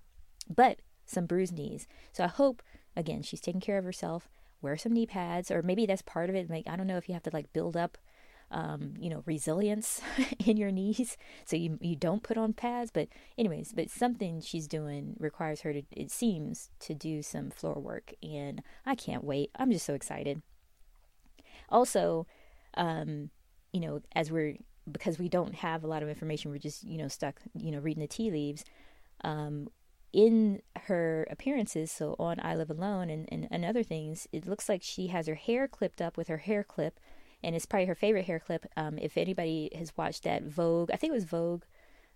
but some bruised knees. So I hope, again, she's taking care of herself. Wear some knee pads, or maybe that's part of it. Like, I don't know if you have to like build up, um, you know, resilience in your knees, so you you don't put on pads. But anyways, but something she's doing requires her to, it seems, to do some floor work, and I can't wait. I'm just so excited. Also, um, you know, as we're, because we don't have a lot of information, we're just, you know, stuck, you know, reading the tea leaves, um, in her appearances. So on I Live Alone and, and, and other things, it looks like she has her hair clipped up with her hair clip, and it's probably her favorite hair clip. Um, if anybody has watched that Vogue, I think it was Vogue,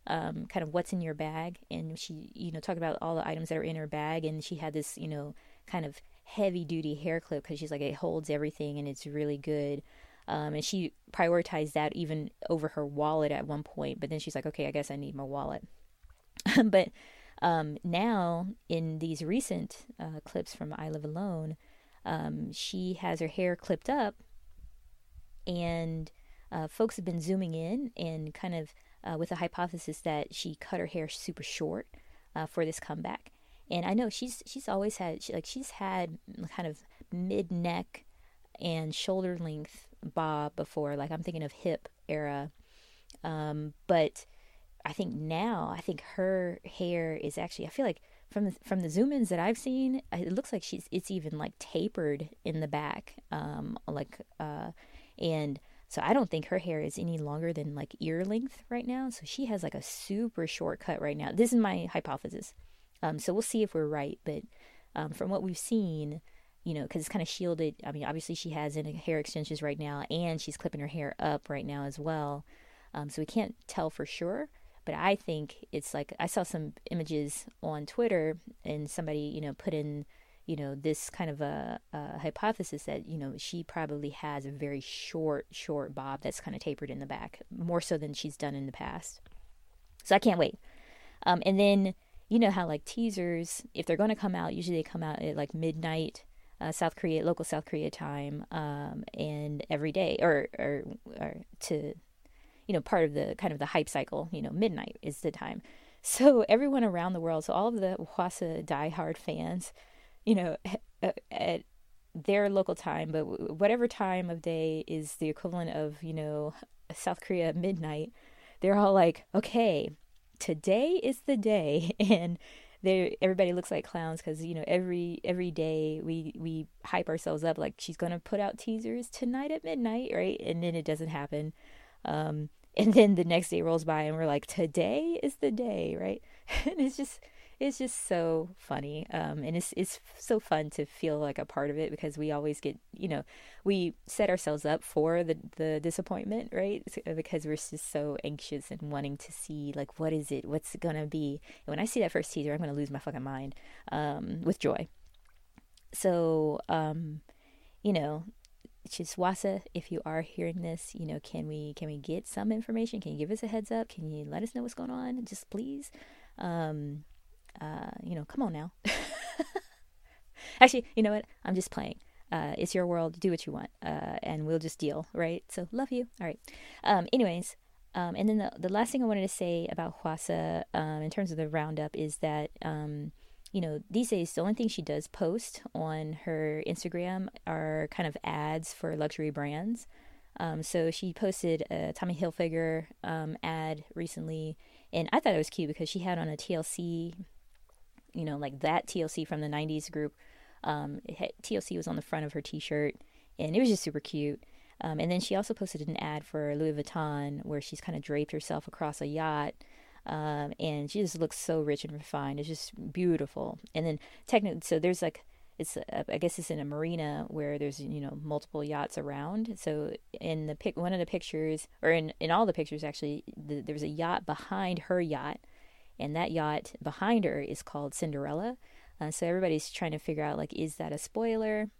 um, kind of what's in your bag. And she, you know, talked about all the items that are in her bag, and she had this, you know, kind of heavy duty hair clip, because she's like, it holds everything and it's really good, um and she prioritized that even over her wallet at one point, but then she's like, okay, I guess I need my wallet. But um now in these recent uh clips from I Live Alone, um she has her hair clipped up, and uh folks have been zooming in and kind of uh, with the hypothesis that she cut her hair super short uh, for this comeback. And I know she's she's always had, she, like, she's had kind of mid-neck and shoulder-length bob before. Like, I'm thinking of hip era. Um, but I think now, I think her hair is actually, I feel like from the, from the zoom-ins that I've seen, it looks like she's it's even, like, tapered in the back. Um, like, uh, and so I don't think her hair is any longer than, like, ear length right now. So she has, like, a super short cut right now. This is my hypothesis. Um, so we'll see if we're right, but um, from what we've seen, you know, because it's kind of shielded. I mean, obviously she has in hair extensions right now, and she's clipping her hair up right now as well. Um, so we can't tell for sure, but I think it's like, I saw some images on Twitter, and somebody, you know, put in, you know, this kind of a, a hypothesis that, you know, she probably has a very short, short bob that's kind of tapered in the back, more so than she's done in the past. So I can't wait. Um, and then, you know how, like, teasers, if they're going to come out, usually they come out at, like, midnight, uh, South Korea, local South Korea time, um, and every day, or, or or to, you know, part of the, kind of the hype cycle, you know, midnight is the time. So everyone around the world, so all of the Hwasa diehard fans, you know, at, at their local time, but whatever time of day is the equivalent of, you know, South Korea midnight, they're all like, okay, today is the day, and they everybody looks like clowns, because, you know, every every day we we hype ourselves up like she's gonna put out teasers tonight at midnight, right? And then it doesn't happen, um and then the next day rolls by and we're like, today is the day, right? And it's just it's just so funny, um and it's it's so fun to feel like a part of it, because we always get, you know, we set ourselves up for the the disappointment, right? Because we're just so anxious and wanting to see, like, what is it, what's it gonna be? And when I see that first teaser, I'm gonna lose my fucking mind, um with joy. So um you know, Hwasa, if you are hearing this, you know, can we can we get some information? Can you give us a heads up? Can you let us know what's going on, just please? um Uh, you know, come on now. Actually, you know what? I'm just playing. Uh, it's your world. Do what you want. Uh, and we'll just deal, right? So, love you. All right. Um, anyways, um, and then the, the last thing I wanted to say about Hwasa, um, in terms of the roundup, is that, um, you know, these days, the only thing she does post on her Instagram are kind of ads for luxury brands. Um, so she posted a Tommy Hilfiger um, ad recently, and I thought it was cute because she had on a T L C, you know, like that T L C from the nineties group. Um, it had, T L C was on the front of her t-shirt, and it was just super cute. Um, and then she also posted an ad for Louis Vuitton where she's kind of draped herself across a yacht, um, and she just looks so rich and refined. It's just beautiful. And then technically, so there's like, it's, I guess it's in a marina where there's, you know, multiple yachts around. So in the pic, one of the pictures, or in, in all the pictures, actually, the, there's a yacht behind her yacht, and that yacht behind her is called Cinderella. Uh, so everybody's trying to figure out, like, is that a spoiler?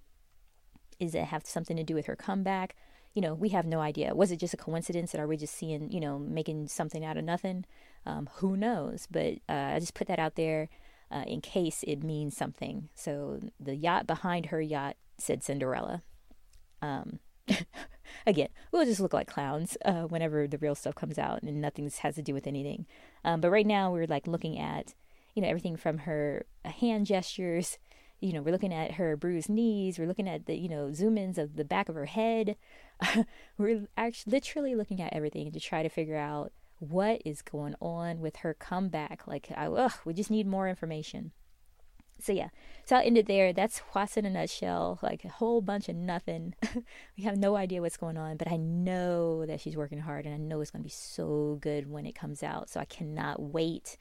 Is it have something to do with her comeback? You know, we have no idea. Was it just a coincidence that are we just seeing, you know, making something out of nothing? Um, who knows? But uh, I just put that out there. Uh, in case it means something. So the yacht behind her yacht said Cinderella. Um, again, we'll just look like clowns uh, whenever the real stuff comes out and nothing has to do with anything. Um, but right now we're like looking at, you know, everything from her hand gestures. You know, we're looking at her bruised knees. We're looking at the, you know, zoom-ins of the back of her head. We're actually literally looking at everything to try to figure out what is going on with her comeback. Like, I, ugh, we just need more information. So yeah, so I'll end it there. That's Hwasa in a nutshell, like a whole bunch of nothing. We have no idea what's going on, but I know that she's working hard, and I know it's going to be so good when it comes out. So I cannot wait.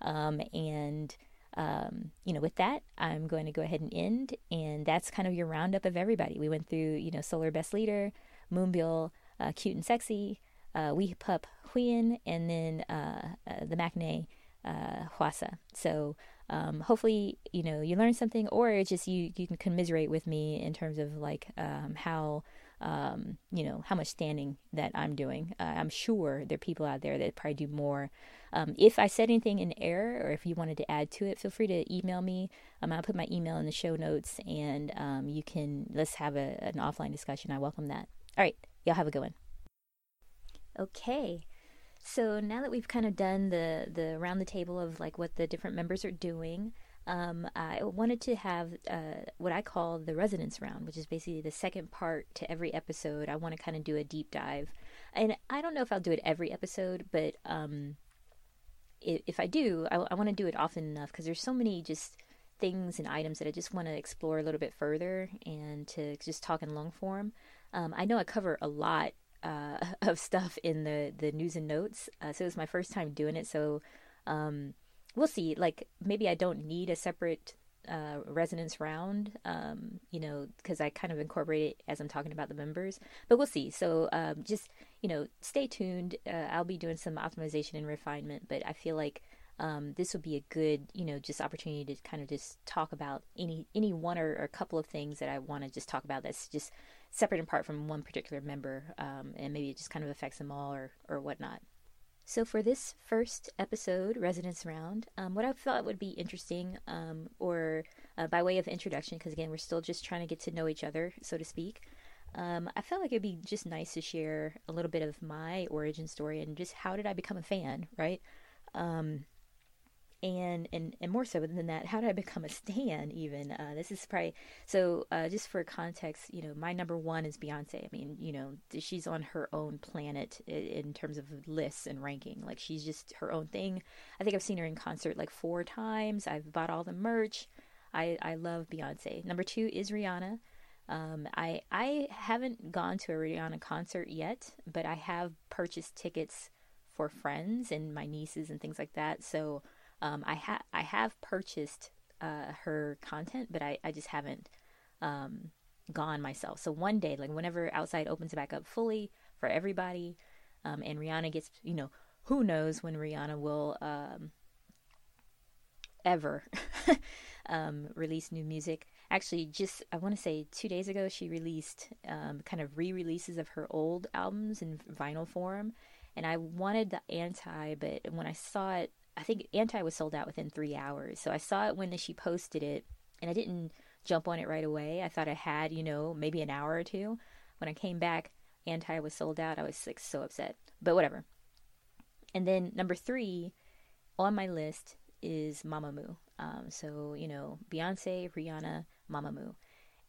Um, and, um, you know, with that, I'm going to go ahead and end. And that's kind of your roundup of everybody. We went through, you know, Solar Best Leader, Moonbyul, uh, Cute and Sexy, Uh, Wee Pup Hwayeon, and then uh, uh, the Maknae uh, Hwasa. So um, hopefully, you know, you learned something, or it's just you, you can commiserate with me in terms of like um, how, um, you know, how much standing that I'm doing. Uh, I'm sure there are people out there that probably do more. Um, if I said anything in error, or if you wanted to add to it, feel free to email me. Um, I'll put my email in the show notes, and um, you can, let's have a, an offline discussion. I welcome that. All right. Y'all have a good one. Okay, so now that we've kind of done the, the round the table of like what the different members are doing, um, I wanted to have uh, what I call the resonance round, which is basically the second part to every episode. I want to kind of do a deep dive, and I don't know if I'll do it every episode, but um, if, if I do, I, I want to do it often enough because there's so many just things and items that I just want to explore a little bit further and to just talk in long form. Um, I know I cover a lot Uh, of stuff in the, the news and notes. Uh, so it was my first time doing it. So um, we'll see. Like, maybe I don't need a separate uh, resonance round, um, you know, because I kind of incorporate it as I'm talking about the members. But we'll see. So um, just, you know, stay tuned. Uh, I'll be doing some optimization and refinement. But I feel like um, this would be a good, you know, just opportunity to kind of just talk about any, any one or a couple of things that I want to just talk about that's just separate and apart from one particular member, um, and maybe it just kind of affects them all or, or whatnot. So for this first episode, Resonance Round, um, what I thought would be interesting, um, or uh, by way of introduction, because again, we're still just trying to get to know each other, so to speak, um, I felt like it'd be just nice to share a little bit of my origin story and just how did I become a fan, right? Um, And, and and more so than that, how did I become a stan even? Uh, this is probably, so uh, just for context, you know, my number one is Beyonce. I mean, you know, she's on her own planet in terms of lists and ranking. Like, she's just her own thing. I think I've seen her in concert like four times. I've bought all the merch. I, I love Beyonce. Number two is Rihanna. Um, I, I haven't gone to a Rihanna concert yet, but I have purchased tickets for friends and my nieces and things like that. So Um, I, ha- I have purchased uh, her content, but I, I just haven't um, gone myself. So one day, like whenever Outside opens back up fully for everybody, um, and Rihanna gets, you know, who knows when Rihanna will um, ever um, release new music. Actually, just, I want to say two days ago, she released um, kind of re-releases of her old albums in vinyl form. And I wanted the Anti, but when I saw it, I think Anti was sold out within three hours. So I saw it when she posted it, and I didn't jump on it right away. I thought I had, you know, maybe an hour or two. When I came back, Anti was sold out. I was like so upset, but whatever. And then number three on my list is Mamamoo. Um, so, you know, Beyonce, Rihanna, Mamamoo.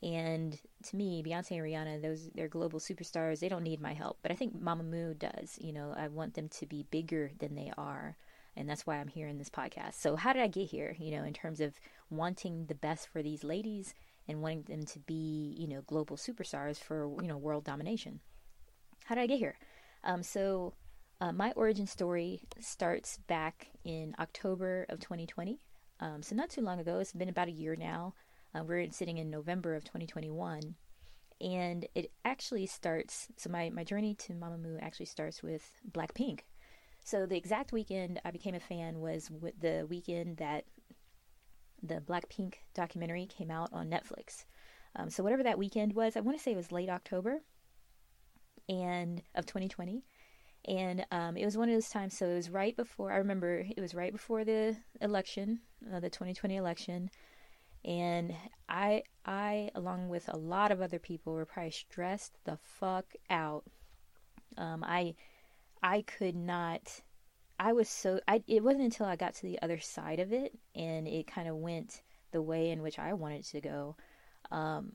And to me, Beyonce and Rihanna, those they're global superstars. They don't need my help. But I think Mamamoo does. You know, I want them to be bigger than they are. And that's why I'm here in this podcast. So how did I get here, you know, in terms of wanting the best for these ladies and wanting them to be, you know, global superstars for, you know, world domination? How did I get here? Um, so uh, my origin story starts back in October of twenty twenty. Um, so not too long ago. It's been about a year now. Uh, we're sitting in November of twenty twenty-one. And it actually starts, so my, my journey to Mamamoo actually starts with Blackpink. So the exact weekend I became a fan was with the weekend that the Blackpink documentary came out on Netflix. Um, so whatever that weekend was, I want to say it was late October and of twenty twenty. And um, it was one of those times, so it was right before, I remember it was right before the election, uh, the twenty twenty election. And I, I, along with a lot of other people, were probably stressed the fuck out. Um, I, I could not, I was so, I, it wasn't until I got to the other side of it and it kind of went the way in which I wanted to go, um,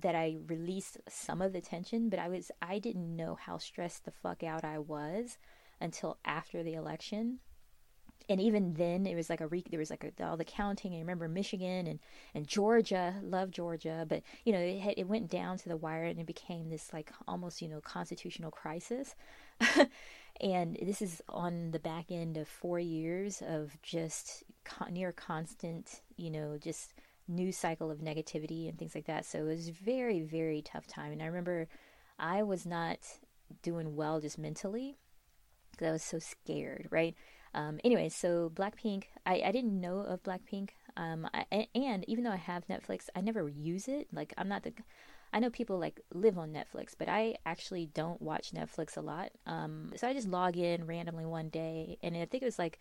that I released some of the tension, but I was, I didn't know how stressed the fuck out I was until after the election. And even then, it was like a re- there was like a, all the counting. I remember Michigan and, and Georgia, love Georgia, but you know it had, it went down to the wire and it became this like almost you know constitutional crisis. And this is on the back end of four years of just con- near constant, you know, just news cycle of negativity and things like that. So it was very very tough time. And I remember I was not doing well just mentally because I was so scared, right? Um, anyway, so Blackpink, I, I didn't know of Blackpink, um, I, and even though I have Netflix, I never use it. Like, I'm not the, I know people like live on Netflix, but I actually don't watch Netflix a lot. Um, so I just log in randomly one day, and I think it was like,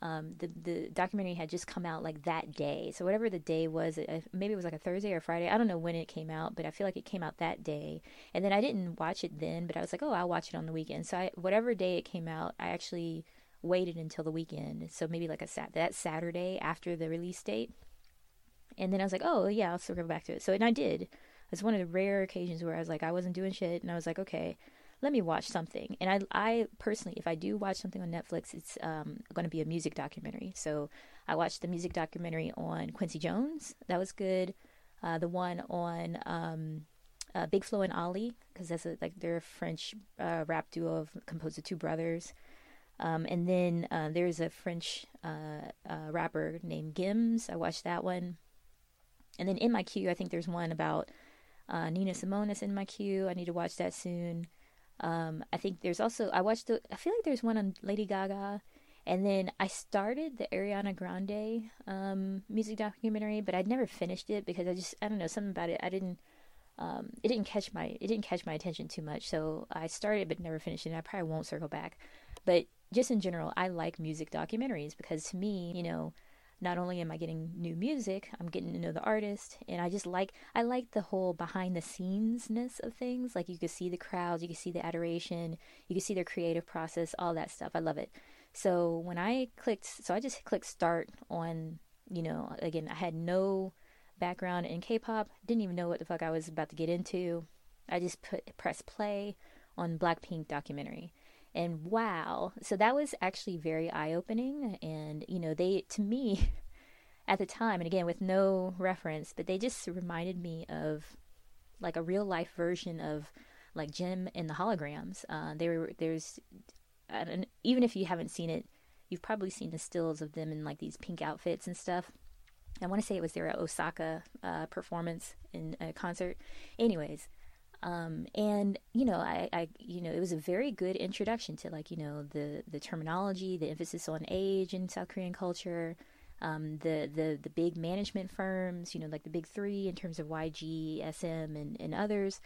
um, the, the documentary had just come out like that day. So whatever the day was, it, maybe it was like a Thursday or Friday. I don't know when it came out, but I feel like it came out that day. And then I didn't watch it then, but I was like, oh, I'll watch it on the weekend. So I, whatever day it came out, I actually waited until the weekend, so maybe like a sat that Saturday after the release date, and then I was like, oh yeah, I'll circle back to it. So and I did. It's one of the rare occasions where I was like, I wasn't doing shit, and I was like, okay, let me watch something. And I, I personally, if I do watch something on Netflix, it's um going to be a music documentary. So I watched the music documentary on Quincy Jones. That was good. Uh, the one on um uh, Big Flo and Ailee, because that's a, like they're a French uh, rap duo of, composed of two brothers. Um, and then uh, there's a French uh, uh, rapper named Gims. I watched that one. And then in my queue, I think there's one about uh, Nina Simone that's in my queue. I need to watch that soon. Um, I think there's also, I watched, the, I feel like there's one on Lady Gaga. And then I started the Ariana Grande um, music documentary, but I'd never finished it because I just, I don't know, something about it, I didn't. Um, it didn't catch my, it didn't catch my attention too much. So I started, but never finished it. And I probably won't circle back, but just in general, I like music documentaries because to me, you know, not only am I getting new music, I'm getting to know the artist, and I just like, I like the whole behind the scenes-ness of things. Like you can see the crowds, you can see the adoration, you can see their creative process, all that stuff. I love it. So when I clicked, so I just clicked start on, you know, again, I had no background in K-pop, didn't even know what the fuck I was about to get into. I just put, press play on Blackpink documentary. And wow, so that was actually very eye-opening. And, you know, they, to me, at the time, and again, with no reference, but they just reminded me of, like, a real-life version of, like, Jim and the Holograms. Uh, they were, there's, I don't, even if you haven't seen it, you've probably seen the stills of them in, like, these pink outfits and stuff. I want to say it was their Osaka uh, performance in a concert. Anyways. Um, and, you know, I, I, you know, it was a very good introduction to like, you know, the, the terminology, the emphasis on age in South Korean culture, um, the, the, the big management firms, you know, like the big three in terms of Y G, S M and, and others.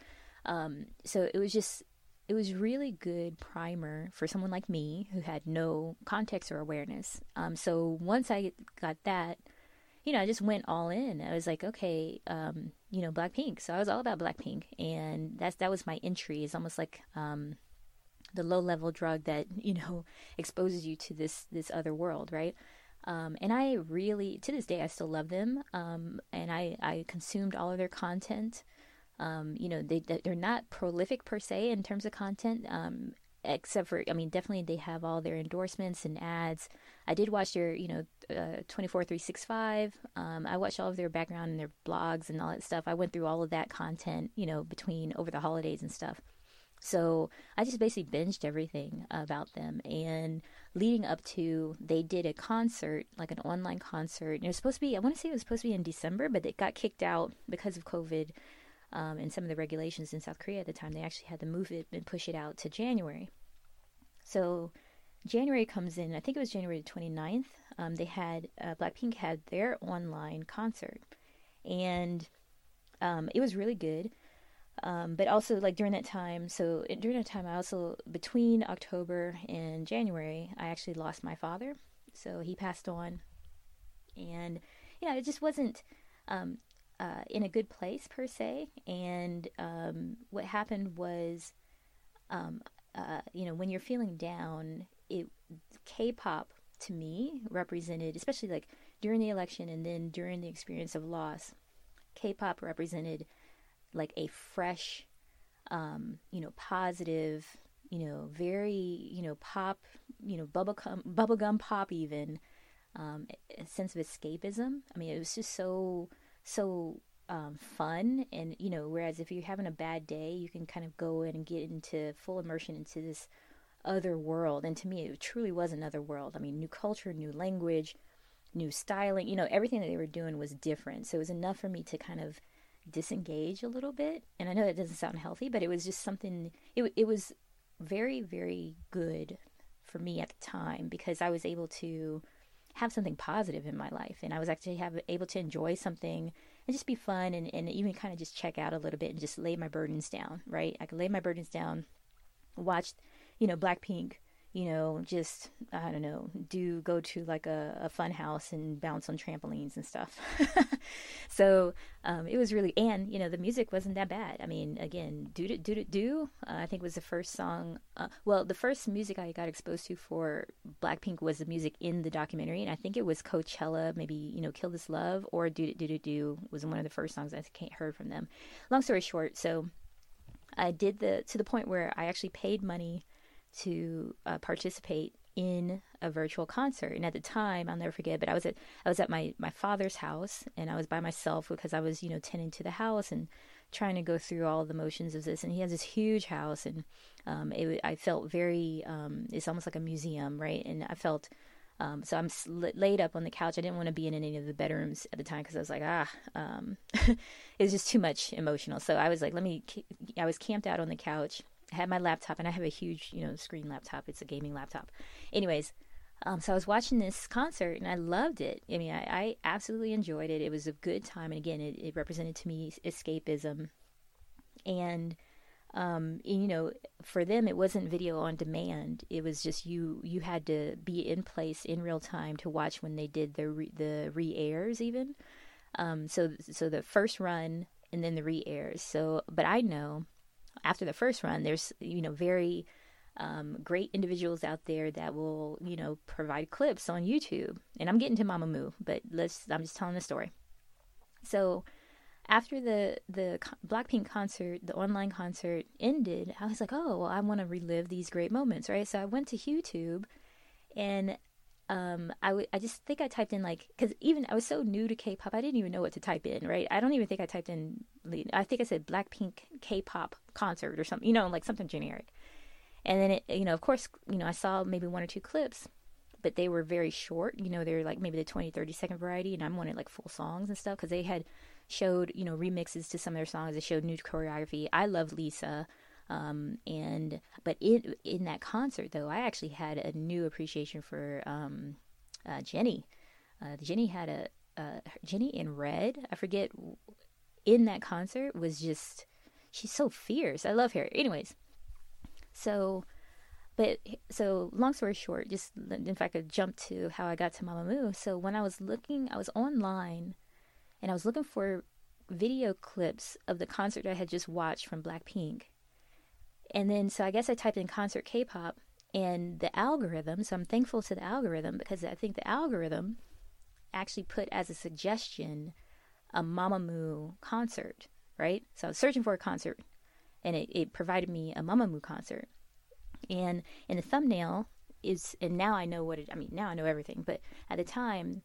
Um, so it was just, it was really good primer for someone like me who had no context or awareness. Um, so once I got that, you know, I just went all in. I was like, okay, um, you know, Blackpink. So I was all about Blackpink. And that's, that was my entry. It's almost like um, the low level drug that, you know, exposes you to this, this other world. Right. Um, and I really, to this day, I still love them. Um, and I, I consumed all of their content. Um, you know, they, they're not prolific per se in terms of content, um, except for, I mean, definitely they have all their endorsements and ads. I did watch their, you know, uh, twenty-four three sixty-five. Um, I watched all of their background and their blogs and all that stuff. I went through all of that content, you know, between over the holidays and stuff. So I just basically binged everything about them. And leading up to, they did a concert, like an online concert. And it was supposed to be, I want to say it was supposed to be in December, but it got kicked out because of COVID um, and some of the regulations in South Korea at the time. They actually had to move it and push it out to January. So January comes in, I think it was January twenty-ninth. Um, they had, uh, Blackpink had their online concert. And um, it was really good. Um, but also, like, during that time, so during that time, I also, between October and January, I actually lost my father. So he passed on. And, you know, it just wasn't um, uh, in a good place, per se. And um, what happened was, um, uh, you know, when you're feeling down, it K-pop, to me, represented, especially, like, during the election and then during the experience of loss, K-pop represented like a fresh, um, you know, positive, you know, very, you know, pop, you know, bubblegum, bubblegum pop even, um, a sense of escapism. I mean, it was just so, so um, fun. And, you know, whereas if you're having a bad day, you can kind of go in and get into full immersion into this other world. And to me, it truly was another world. I mean, new culture, new language, new styling, you know, everything that they were doing was different. So it was enough for me to kind of disengage a little bit. And I know that doesn't sound healthy, but it was just something, it it was very, very good for me at the time, because I was able to have something positive in my life, and I was actually have able to enjoy something and just be fun, and, and even kind of just check out a little bit and just lay my burdens down, right? I could lay my burdens down, watch, you know, Blackpink, you know, just, I don't know, do go to like a, a fun house and bounce on trampolines and stuff. So um, it was really, and, you know, the music wasn't that bad. I mean, again, Do Do Do Do, uh, I think was the first song. Uh, well, the first music I got exposed to for Blackpink was the music in the documentary. And I think it was Coachella, maybe, you know, Kill This Love or Do Do Do Do was one of the first songs I heard from them. Long story short, so I did the, to the point where I actually paid money to uh, participate in a virtual concert. And at the time, I'll never forget, but I was at I was at my, my father's house, and I was by myself because I was, you know, tending to the house and trying to go through all the motions of this. And he has this huge house, and um, it, I felt very, um, it's almost like a museum, right? And I felt, um, so I'm laid up on the couch. I didn't want to be in any of the bedrooms at the time because I was like, ah, um, it was just too much emotional. So I was like, let me, I was camped out on the couch. I had my laptop, and I have a huge, you know, screen laptop. It's a gaming laptop. Anyways, um, so I was watching this concert, and I loved it. I mean, I, I absolutely enjoyed it. It was a good time, and again, it, it represented to me escapism. And, um, you know, for them, it wasn't video on demand. It was just you you had to be in place in real time to watch when they did the re, the re-airs even. Um, so so the first run and then the re-airs. So, but I know, after the first run, there's, you know, very um, great individuals out there that will, you know, provide clips on YouTube. And I'm getting to Mamamoo, but let's, I'm just telling the story. So after the, the Blackpink concert, the online concert ended, I was like, oh, well, I want to relive these great moments, right? So I went to YouTube, and um, I, w- I just think I typed in, like, because even I was so new to K-pop, I didn't even know what to type in, right? I don't even think I typed in, I think I said Blackpink K-pop concert or something, you know, like something generic. And then, it, you know, of course, you know, I saw maybe one or two clips, but they were very short. You know, they're like maybe the twenty, thirty second variety, and I wanted like full songs and stuff because they had showed, you know, remixes to some of their songs. They showed new choreography. I love Lisa. Um, and, but in, in that concert though, I actually had a new appreciation for, um, uh, Jennie, uh, Jennie had a, uh, Jennie in Red, I forget, in that concert was just, she's so fierce. I love her. Anyways. So, but, so long story short, just if I could jump to how I got to Mamamoo. So when I was looking, I was online and I was looking for video clips of the concert I had just watched from Blackpink. And then, so I guess I typed in concert K-pop, And the algorithm, so I'm thankful to the algorithm, because I think the algorithm actually put as a suggestion a Mamamoo concert, right? So I was searching for a concert, and it, it provided me a Mamamoo concert. And in the thumbnail is, and now I know what it, I mean, now I know everything, but at the time,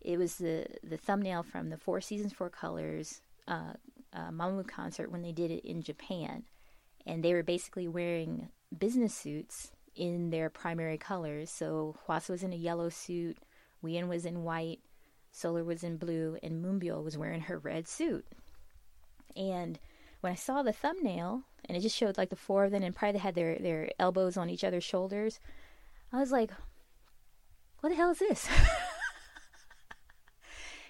it was the, the thumbnail from the Four Seasons Four Colors uh, uh, Mamamoo concert when they did it in Japan. And they were basically wearing business suits in their primary colors. So Hwasa was in a yellow suit, Wheein was in white, Solar was in blue, and Moonbyul was wearing her red suit. And when I saw the thumbnail, and it just showed like the four of them, and probably they had their, their elbows on each other's shoulders, I was like, what the hell is this?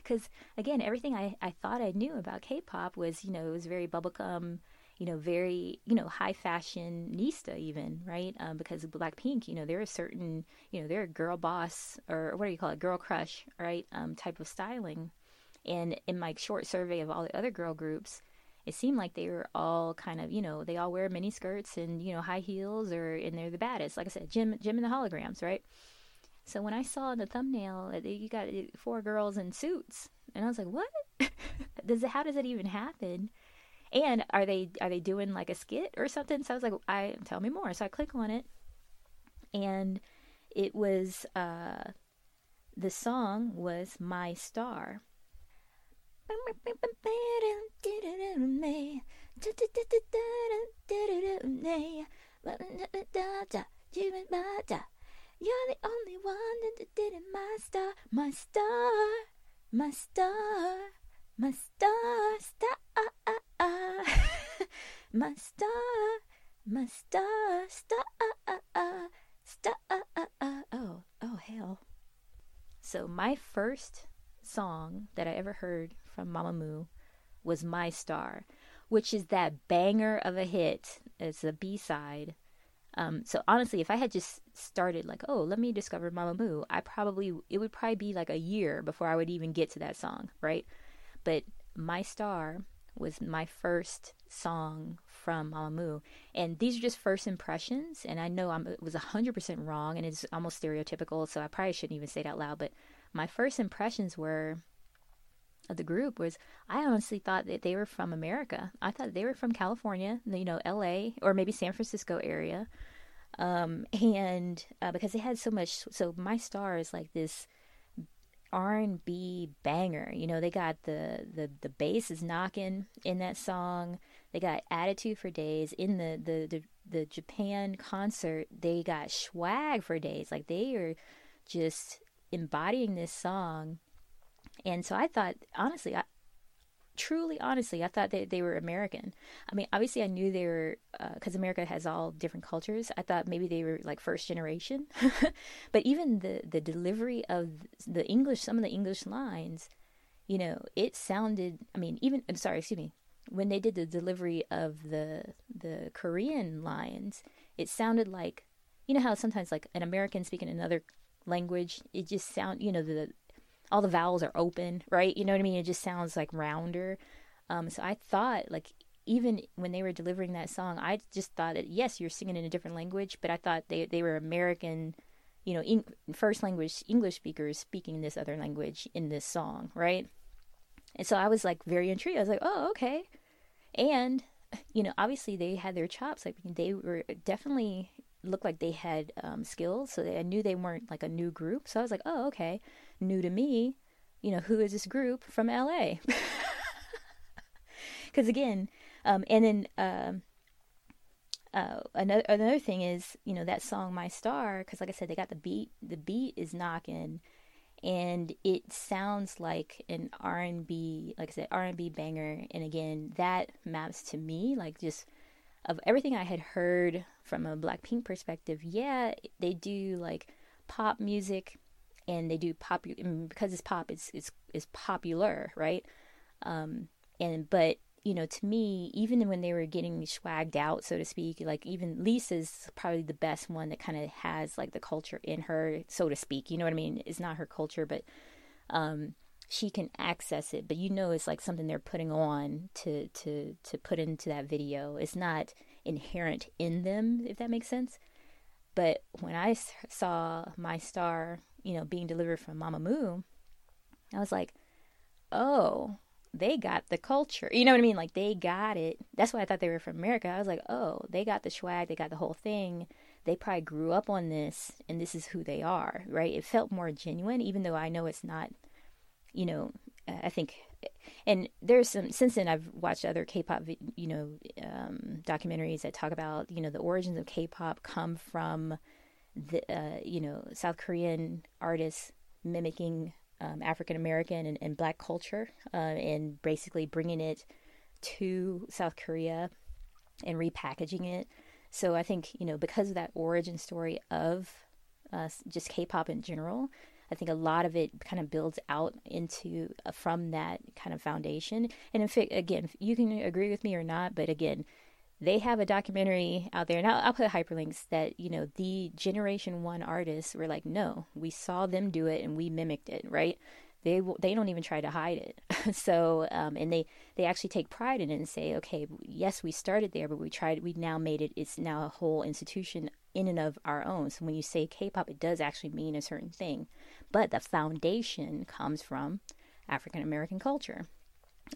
Because, again, everything I, I thought I knew about K-pop was, you know, it was very bubblegum, you know, very, you know, high fashion nista even, right? Um, because of Blackpink, you know, they're a certain, you know, they're a girl boss, or what do you call it, girl crush, right, um, type of styling. And in my short survey of all the other girl groups, it seemed like they were all kind of, you know, they all wear mini skirts and, you know, high heels, or, and they're the baddest. Like I said, Jim, Jim and the Holograms, right? So when I saw in the thumbnail, you got four girls in suits, and I was like, what? Does it, how does it even happen? And are they are they doing like a skit or something? So I was like, I tell me more. So I click on it, and it was uh, the song was My Star. You're the only one that did it, my star, my star, my star, my star, star, uh, uh. My star, my star, star, uh, uh, star, uh, uh, uh. Oh, oh, hell. So my first song that I ever heard from Mamamoo was My Star, which is that banger of a hit. It's a B-side. Um, so honestly, if I had just started like, oh, let me discover Mamamoo, I probably, it would probably be like a year before I would even get to that song, right? But My Star was my first song from Mamamoo. And these are just first impressions, and I know I'm, it was one hundred percent wrong, and it's almost stereotypical, so I probably shouldn't even say it out loud, but my first impressions were, of the group was, I honestly thought that they were from America. I thought they were from California, you know, L A, or maybe San Francisco area. Um, and uh, because they had so much, so My Star is like this R and B banger. You know, they got the, the, the bass is knocking in that song. They got attitude for days. In the, the, the, the Japan concert, they got swag for days. Like they are just embodying this song. And so I thought, honestly, I, truly, honestly, I thought that they were American. I mean, obviously I knew they were, because uh, America has all different cultures. I thought maybe they were like first generation. But even the, the delivery of the English, some of the English lines, you know, it sounded, I mean, even, I'm sorry, excuse me. When they did the delivery of the the Korean lines, it sounded like, you know how sometimes like an American speaking another language, it just sound, you know, the all the vowels are open, right? You know what I mean? It just sounds like rounder. Um, so I thought, like, even when they were delivering that song, I just thought that, yes, you're singing in a different language, but I thought they, they were American, you know, in, first language, English speakers speaking this other language in this song, right? And so I was, like, very intrigued. I was like, oh, okay. And, you know, obviously they had their chops. Like, they were definitely looked like they had um, skills, so they, I knew they weren't, like, a new group. So I was like, oh, okay. New to me, you know, who is this group from L A? Because again, um, and then um, uh, another another thing is, you know, that song My Star, because like I said, they got the beat, the beat is knocking, and it sounds like an R and B, like I said, R and B banger, and again, that maps to me, like just of everything I had heard from a Blackpink perspective. Yeah, they do like pop music, and they do pop, because it's pop, it's it's it's popular, right? Um, and but you know, to me, even when they were getting swagged out, so to speak, like even Lisa's probably the best one that kind of has like the culture in her, so to speak. You know what I mean? It's not her culture, but um, she can access it. But you know, it's like something they're putting on to to to put into that video. It's not inherent in them, if that makes sense. But when I saw My Star, you know, being delivered from Mamamoo, I was like, oh, they got the culture. You know what I mean? Like, they got it. That's why I thought they were from America. I was like, oh, they got the swag. They got the whole thing. They probably grew up on this, and this is who they are, right? It felt more genuine, even though I know it's not, you know, I think... And there's some, since then I've watched other K-pop, you know, um, documentaries that talk about, you know, the origins of K-pop come from the, uh, you know, South Korean artists mimicking um, African-American and, and black culture uh, and basically bringing it to South Korea and repackaging it. So I think, you know, because of that origin story of uh, just K-pop in general, I think a lot of it kind of builds out into uh, from that kind of foundation. And in fact, again, you can agree with me or not, but again, they have a documentary out there, and I'll, I'll put hyperlinks that, you know, the Generation One artists were like, no, we saw them do it and we mimicked it, right? They they don't even try to hide it. so, um, and they, they actually take pride in it and say, okay, yes, we started there, but we tried, we now made it, it's now a whole institution in and of our own. So when you say K-pop, it does actually mean a certain thing. But the foundation comes from African-American culture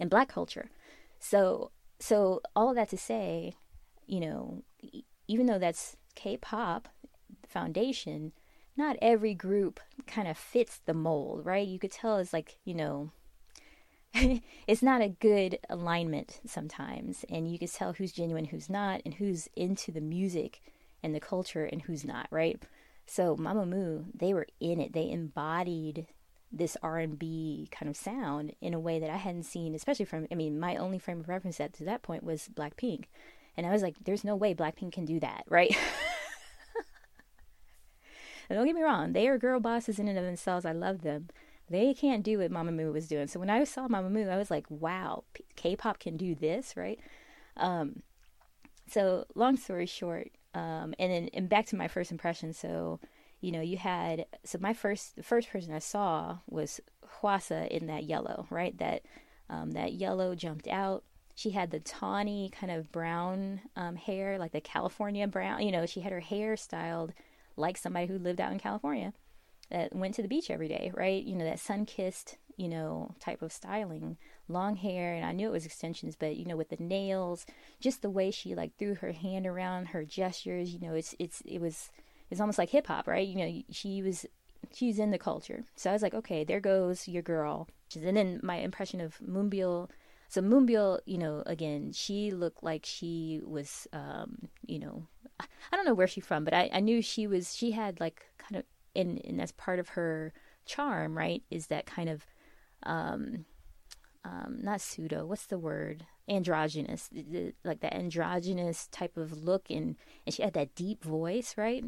and black culture. So, so all of that to say, you know, even though that's K-pop foundation, not every group kind of fits the mold, right? You could tell it's like, you know, it's not a good alignment sometimes. And you could tell who's genuine, who's not, and who's into the music and the culture and who's not, right? So Mamamoo, they were in it. They embodied this R and B kind of sound in a way that I hadn't seen, especially from, I mean, my only frame of reference at to that point was Blackpink. And I was like, there's no way Blackpink can do that, right? And don't get me wrong, they are girl bosses in and of themselves. I love them. They can't do what Mamamoo was doing. So when I saw Mamamoo, I was like, wow, K-pop can do this, right? Um, so long story short, um, and then and back to my first impression. So, you know, you had, so my first, the first person I saw was Hwasa in that yellow, right? That, um, that yellow jumped out. She had the tawny kind of brown um, hair, like the California brown, you know, she had her hair styled like somebody who lived out in California that went to the beach every day, right? You know, that sun-kissed, you know, type of styling, long hair. And I knew it was extensions, but, you know, with the nails, just the way she like threw her hand around, her gestures, you know, it's, it's, it was, it's almost like hip hop, right? You know, she was, she's in the culture. So I was like, okay, there goes your girl. And then my impression of Moonbyul. So Moonbyul, you know, again, she looked like she was, um, you know, I don't know where she's from, but I, I knew she was, she had like kind of, and, and that's part of her charm, right? Is that kind of, um, um, not pseudo, what's the word? Androgynous, like the androgynous type of look. And, and she had that deep voice, right?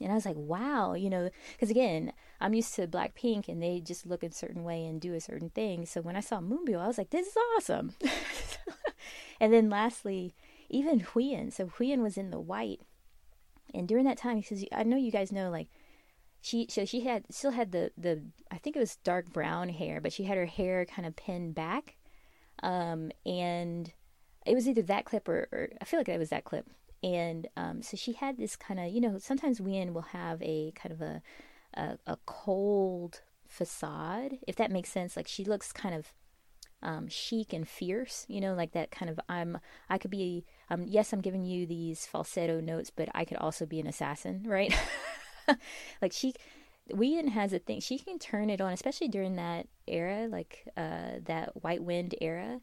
And I was like, wow, you know, because again, I'm used to Blackpink and they just look a certain way and do a certain thing. So when I saw Moonbyul, I was like, this is awesome. And then lastly, even Hwayeon. So Hwayeon was in the white, and during that time, because I know you guys know, like she, so she had still had the the I think it was dark brown hair, but she had her hair kind of pinned back, um, and it was either that clip or, or I feel like it was that clip, and um, so she had this kind of, you know, sometimes Hwayeon will have a kind of a, a a cold facade, if that makes sense. Like she looks kind of um, chic and fierce, you know, like that kind of I'm I could be. Um, yes, I'm giving you these falsetto notes, but I could also be an assassin, right? Like she, Wheein has a thing. She can turn it on, especially during that era, like uh, that White Wind era.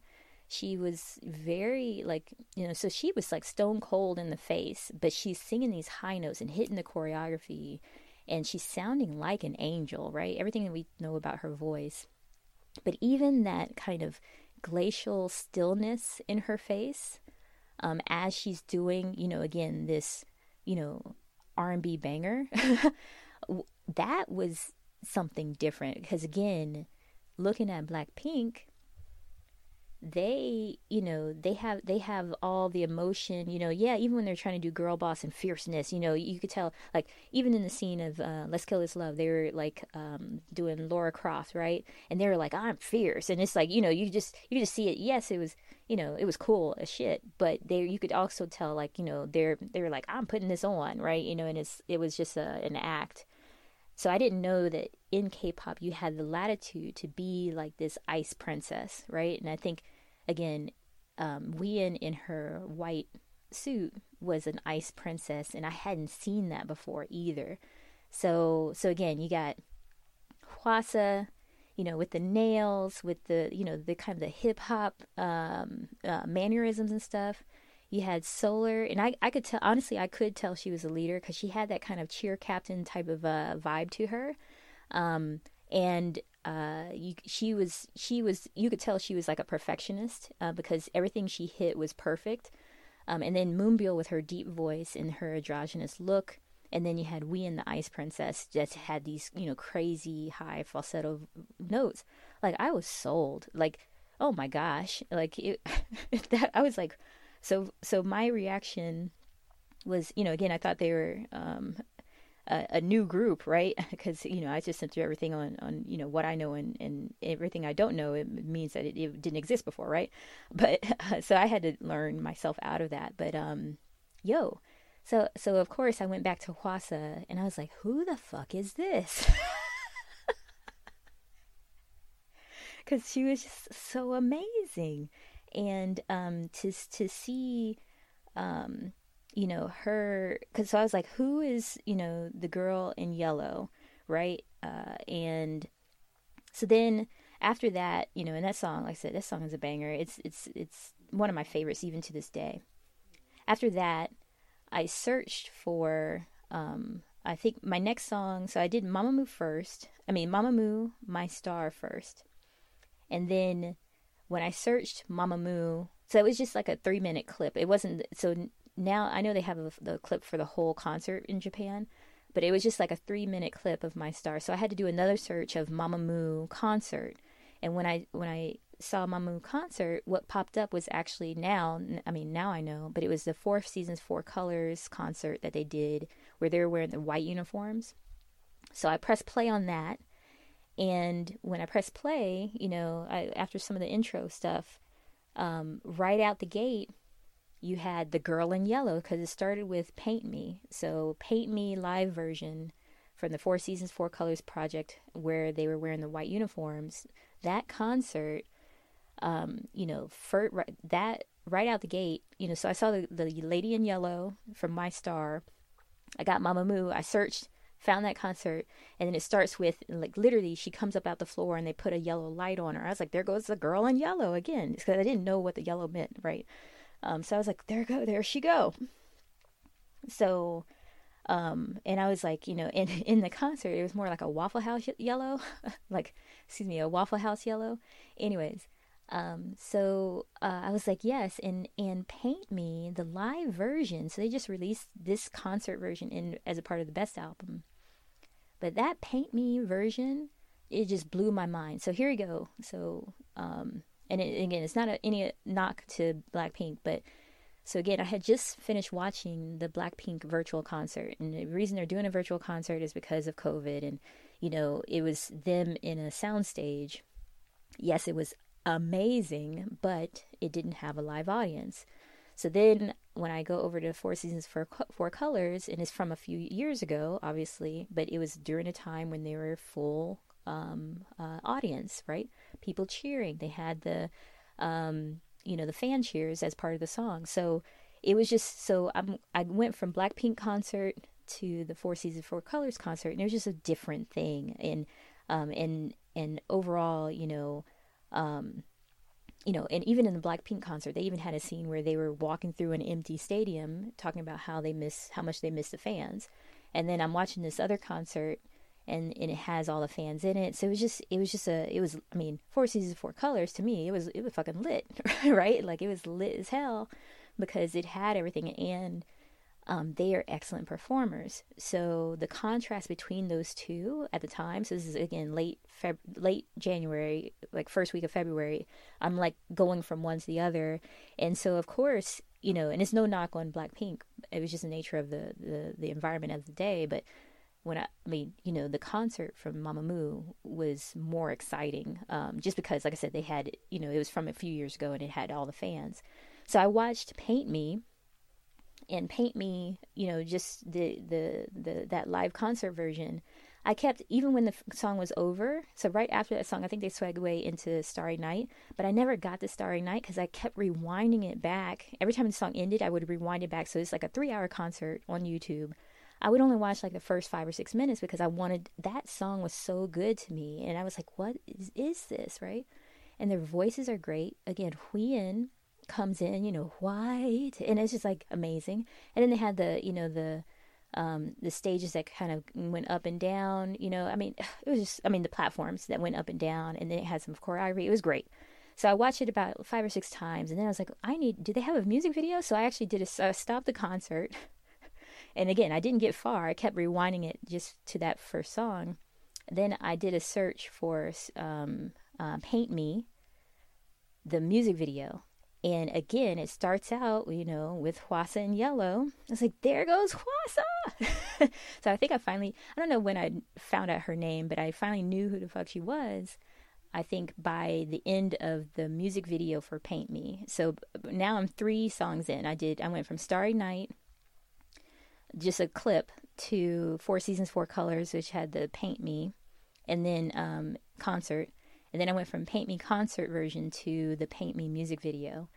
She was very like, you know, so she was like stone cold in the face, but she's singing these high notes and hitting the choreography, and she's sounding like an angel, right? Everything that we know about her voice, but even that kind of glacial stillness in her face. Um, as she's doing, you know, again, this, you know, R and B banger, that was something different. Because again, looking at Blackpink, they, you know, they have they have all the emotion, you know. Yeah, even when they're trying to do girl boss and fierceness, you know, you could tell, like, even in the scene of uh, Let's Kill This Love, they were like um, doing Lara Croft, right? And they were like, I'm fierce, and it's like, you know, you just you just see it. Yes, it was, you know, it was cool as shit, but they you could also tell, like, you know, they're they were like, I'm putting this on, right? You know, and it's it was just a, an act. So I didn't know that in K-pop you had the latitude to be like this ice princess, right? And I think, again, um, Wheein in her white suit was an ice princess, and I hadn't seen that before either. So, so again, you got Hwasa, you know, with the nails, with the, you know, the kind of the hip-hop um, uh, mannerisms and stuff. You had Solar, and I, I could tell, honestly, I could tell she was a leader because she had that kind of cheer captain type of uh, vibe to her. Um, and uh, you, she was, she was, you could tell she was like a perfectionist uh, because everything she hit was perfect. Um, and then Moonbyul with her deep voice and her androgynous look. And then you had Wheein, the Ice Princess, just had these, you know, crazy high falsetto notes. Like, I was sold. Like, oh my gosh. Like, it, that, I was like... So so my reaction was, you know, again, I thought they were um, a, a new group, right? Because, you know, I just sent through everything on, on you know, what I know and, and everything I don't know. It means that it, it didn't exist before, right? But uh, so I had to learn myself out of that. But, um, yo, so, so of course I went back to Hwasa and I was like, who the fuck is this? Because she was just so amazing. And um, to to see, um, you know, her, because so I was like, who is, you know, the girl in yellow, right? Uh, and so then after that, you know, and that song, like I said, that song is a banger. It's it's it's one of my favorites even to this day. After that, I searched for, um, I think my next song. So I did Mamamoo first. I mean, Mamamoo, My Star first, and then. When I searched Mamamoo, so it was just like a three-minute clip. It wasn't, so now I know they have a, the clip for the whole concert in Japan, but it was just like a three-minute clip of My Star. So I had to do another search of Mamamoo concert. And when I when I saw Mamamoo concert, what popped up was actually now, I mean, now I know, but it was the Four Seasons Four Colors concert that they did where they were wearing the white uniforms. So I pressed play on that. And when I pressed play, you know, I, after some of the intro stuff, um, right out the gate, you had the girl in yellow because it started with Paint Me. So Paint Me live version from the Four Seasons, Four Colors project where they were wearing the white uniforms. That concert, um, you know, for, right, that right out the gate, you know, so I saw the, the lady in yellow from My Star. I got Mamamoo. I searched. Found that concert, and then it starts with, like, literally she comes up out the floor and they put a yellow light on her. I was like, there goes the girl in yellow again, because I didn't know what the yellow meant, right? Um, so I was like, there go, there she go. So, um, and I was like, you know, in in the concert, it was more like a Waffle House yellow, like, excuse me, a Waffle House yellow. Anyways, um, so uh, I was like, yes, and and Paint Me, the live version. So they just released this concert version in as a part of the Best Album. But that Paint Me version, it just blew my mind. So here we go. So, um, and it, again, it's not a, any knock to Blackpink, but so again, I had just finished watching the Blackpink virtual concert, and the reason they're doing a virtual concert is because of COVID, and you know, it was them in a soundstage. Yes, it was amazing, but it didn't have a live audience. So then, when I go over to Four Seasons for Four Colors, and it's from a few years ago, obviously, but it was during a time when they were full um, uh, audience, right? People cheering. They had the, um, you know, the fan cheers as part of the song. So it was just so I'm I went from Blackpink concert to the Four Seasons Four Colors concert, and it was just a different thing. And um, and and overall, you know, um. You know, and even in the Blackpink concert, they even had a scene where they were walking through an empty stadium talking about how they miss, how much they miss the fans. And then I'm watching this other concert, and, and it has all the fans in it. So it was just, it was just a, it was, I mean, Four Seasons, Four Colors, to me, it was, it was fucking lit, right? Like, it was lit as hell because it had everything. And um, they are excellent performers. So the contrast between those two at the time, so this is again late Feb- late January, like first week of February, I'm like going from one to the other. And so of course, you know, and it's no knock on Blackpink, it was just the nature of the, the, the environment of the day, but when I, I mean, you know, the concert from Mamamoo was more exciting, um, just because, like I said, they had, you know, it was from a few years ago and it had all the fans. So I watched Paint Me, and Paint Me, you know, just the, the, the that live concert version, I kept, even when the song was over, so right after that song, I think they swag away into Starry Night, but I never got to Starry Night because I kept rewinding it back. Every time the song ended, I would rewind it back. So it's like a three-hour concert on YouTube. I would only watch like the first five or six minutes because I wanted, that song was so good to me. And I was like, what is, is this, right? And their voices are great. Again, Hwayeon comes in, you know, white, and it's just like amazing. And then they had the, you know, the um the stages that kind of went up and down, you know, I mean, it was just, I mean, the platforms that went up and down, and then it had some choreography. It was great. So I watched it about five or six times, and then I was like, I need, do they have a music video? So I actually did a I stopped the concert, and again, I didn't get far. I kept rewinding it just to that first song. Then I did a search for um, uh, Paint Me, the music video. And again, it starts out, you know, with Hwasa in yellow. I was like, there goes Hwasa! So I think I finally, I don't know when I found out her name, but I finally knew who the fuck she was, I think, by the end of the music video for Paint Me. So now I'm three songs in. I did, I went from Starry Night, just a clip, to Four Seasons Four Colors, which had the Paint Me, and then um, concert. And then I went from Paint Me concert version to the Paint Me music video.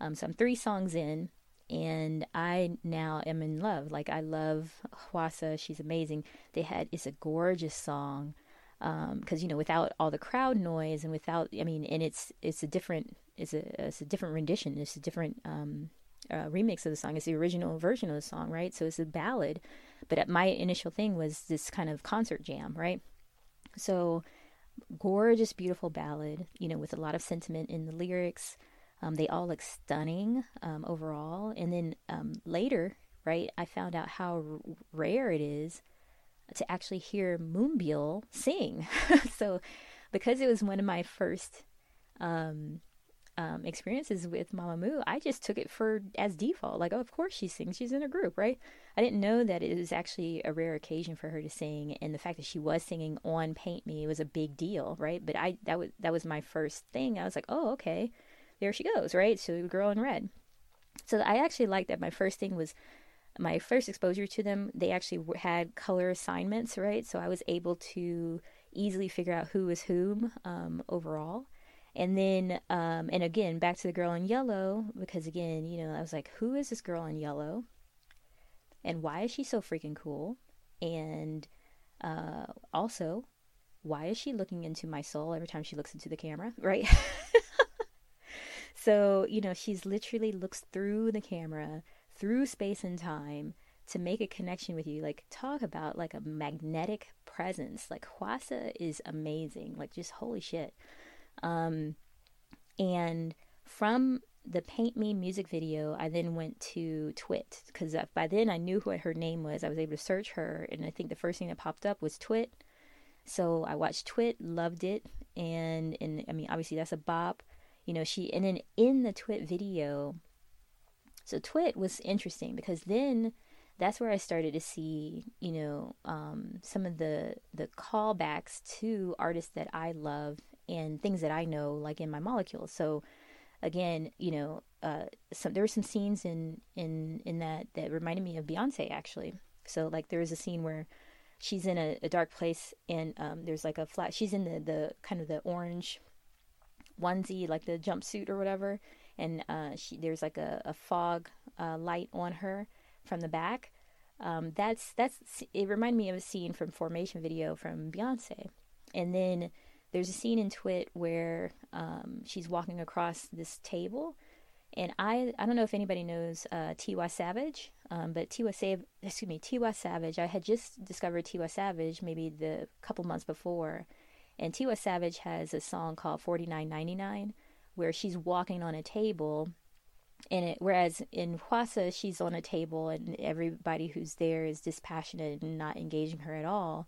Um, so I'm three songs in, and I now am in love. Like, I love Hwasa. She's amazing. They had, it's a gorgeous song. Um, 'cause you know, without all the crowd noise and without, I mean, and it's, it's a different, it's a, it's a different rendition. It's a different, um, uh, remix of the song. It's the original version of the song, right? So it's a ballad, but my initial thing was this kind of concert jam, right? So, gorgeous, beautiful ballad, you know, with a lot of sentiment in the lyrics. Um, they all look stunning um, overall. And then um, later, right, I found out how r- rare it is to actually hear Moonbyul sing. So because it was one of my first um, um, experiences with Mamamoo, I just took it for as default. Like, oh, of course she sings. She's in a group, right? I didn't know that it was actually a rare occasion for her to sing, and the fact that she was singing on Paint Me was a big deal, right? But I that was that was my first thing. I was like, oh, okay, there she goes, right? So the girl in red. So I actually liked that. My first thing was my first exposure to them. They actually had color assignments, right? So I was able to easily figure out who was whom um, overall. And then, um, and again, back to the girl in yellow, because again, you know, I was like, who is this girl in yellow? And why is she so freaking cool? And uh, also, why is she looking into my soul every time she looks into the camera, right? So, you know, she's literally looks through the camera, through space and time, to make a connection with you. Like, talk about like a magnetic presence. Like, Hwasa is amazing. Like, just holy shit. Um, and from the Paint Me music video, I then went to Twit, because by then I knew what her name was. I was able to search her, and I think the first thing that popped up was Twit. So I watched Twit, loved it, and and I mean, obviously that's a bop, you know. She and then in the Twit video, so Twit was interesting because then that's where I started to see, you know, um, some of the the callbacks to artists that I love and things that I know, like in my molecules. So again, you know, uh, some, there were some scenes in, in, in that that reminded me of Beyonce, actually. So, like, there was a scene where she's in a, a dark place, and um, there's, like, a flat... She's in the, the kind of the orange onesie, like the jumpsuit or whatever, and uh, she, there's, like, a, a fog uh, light on her from the back. Um, that's... that's It reminded me of a scene from Formation video from Beyonce. And then... there's a scene in Twit where um, she's walking across this table, and I I don't know if anybody knows uh, Tiwa Savage, um, but Tiwa Sav- excuse me Tiwa Savage. I had just discovered Tiwa Savage maybe the couple months before, and Tiwa Savage has a song called forty-nine ninety-nine, where she's walking on a table, in it. Whereas in Hwasa, she's on a table and everybody who's there is dispassionate and not engaging her at all.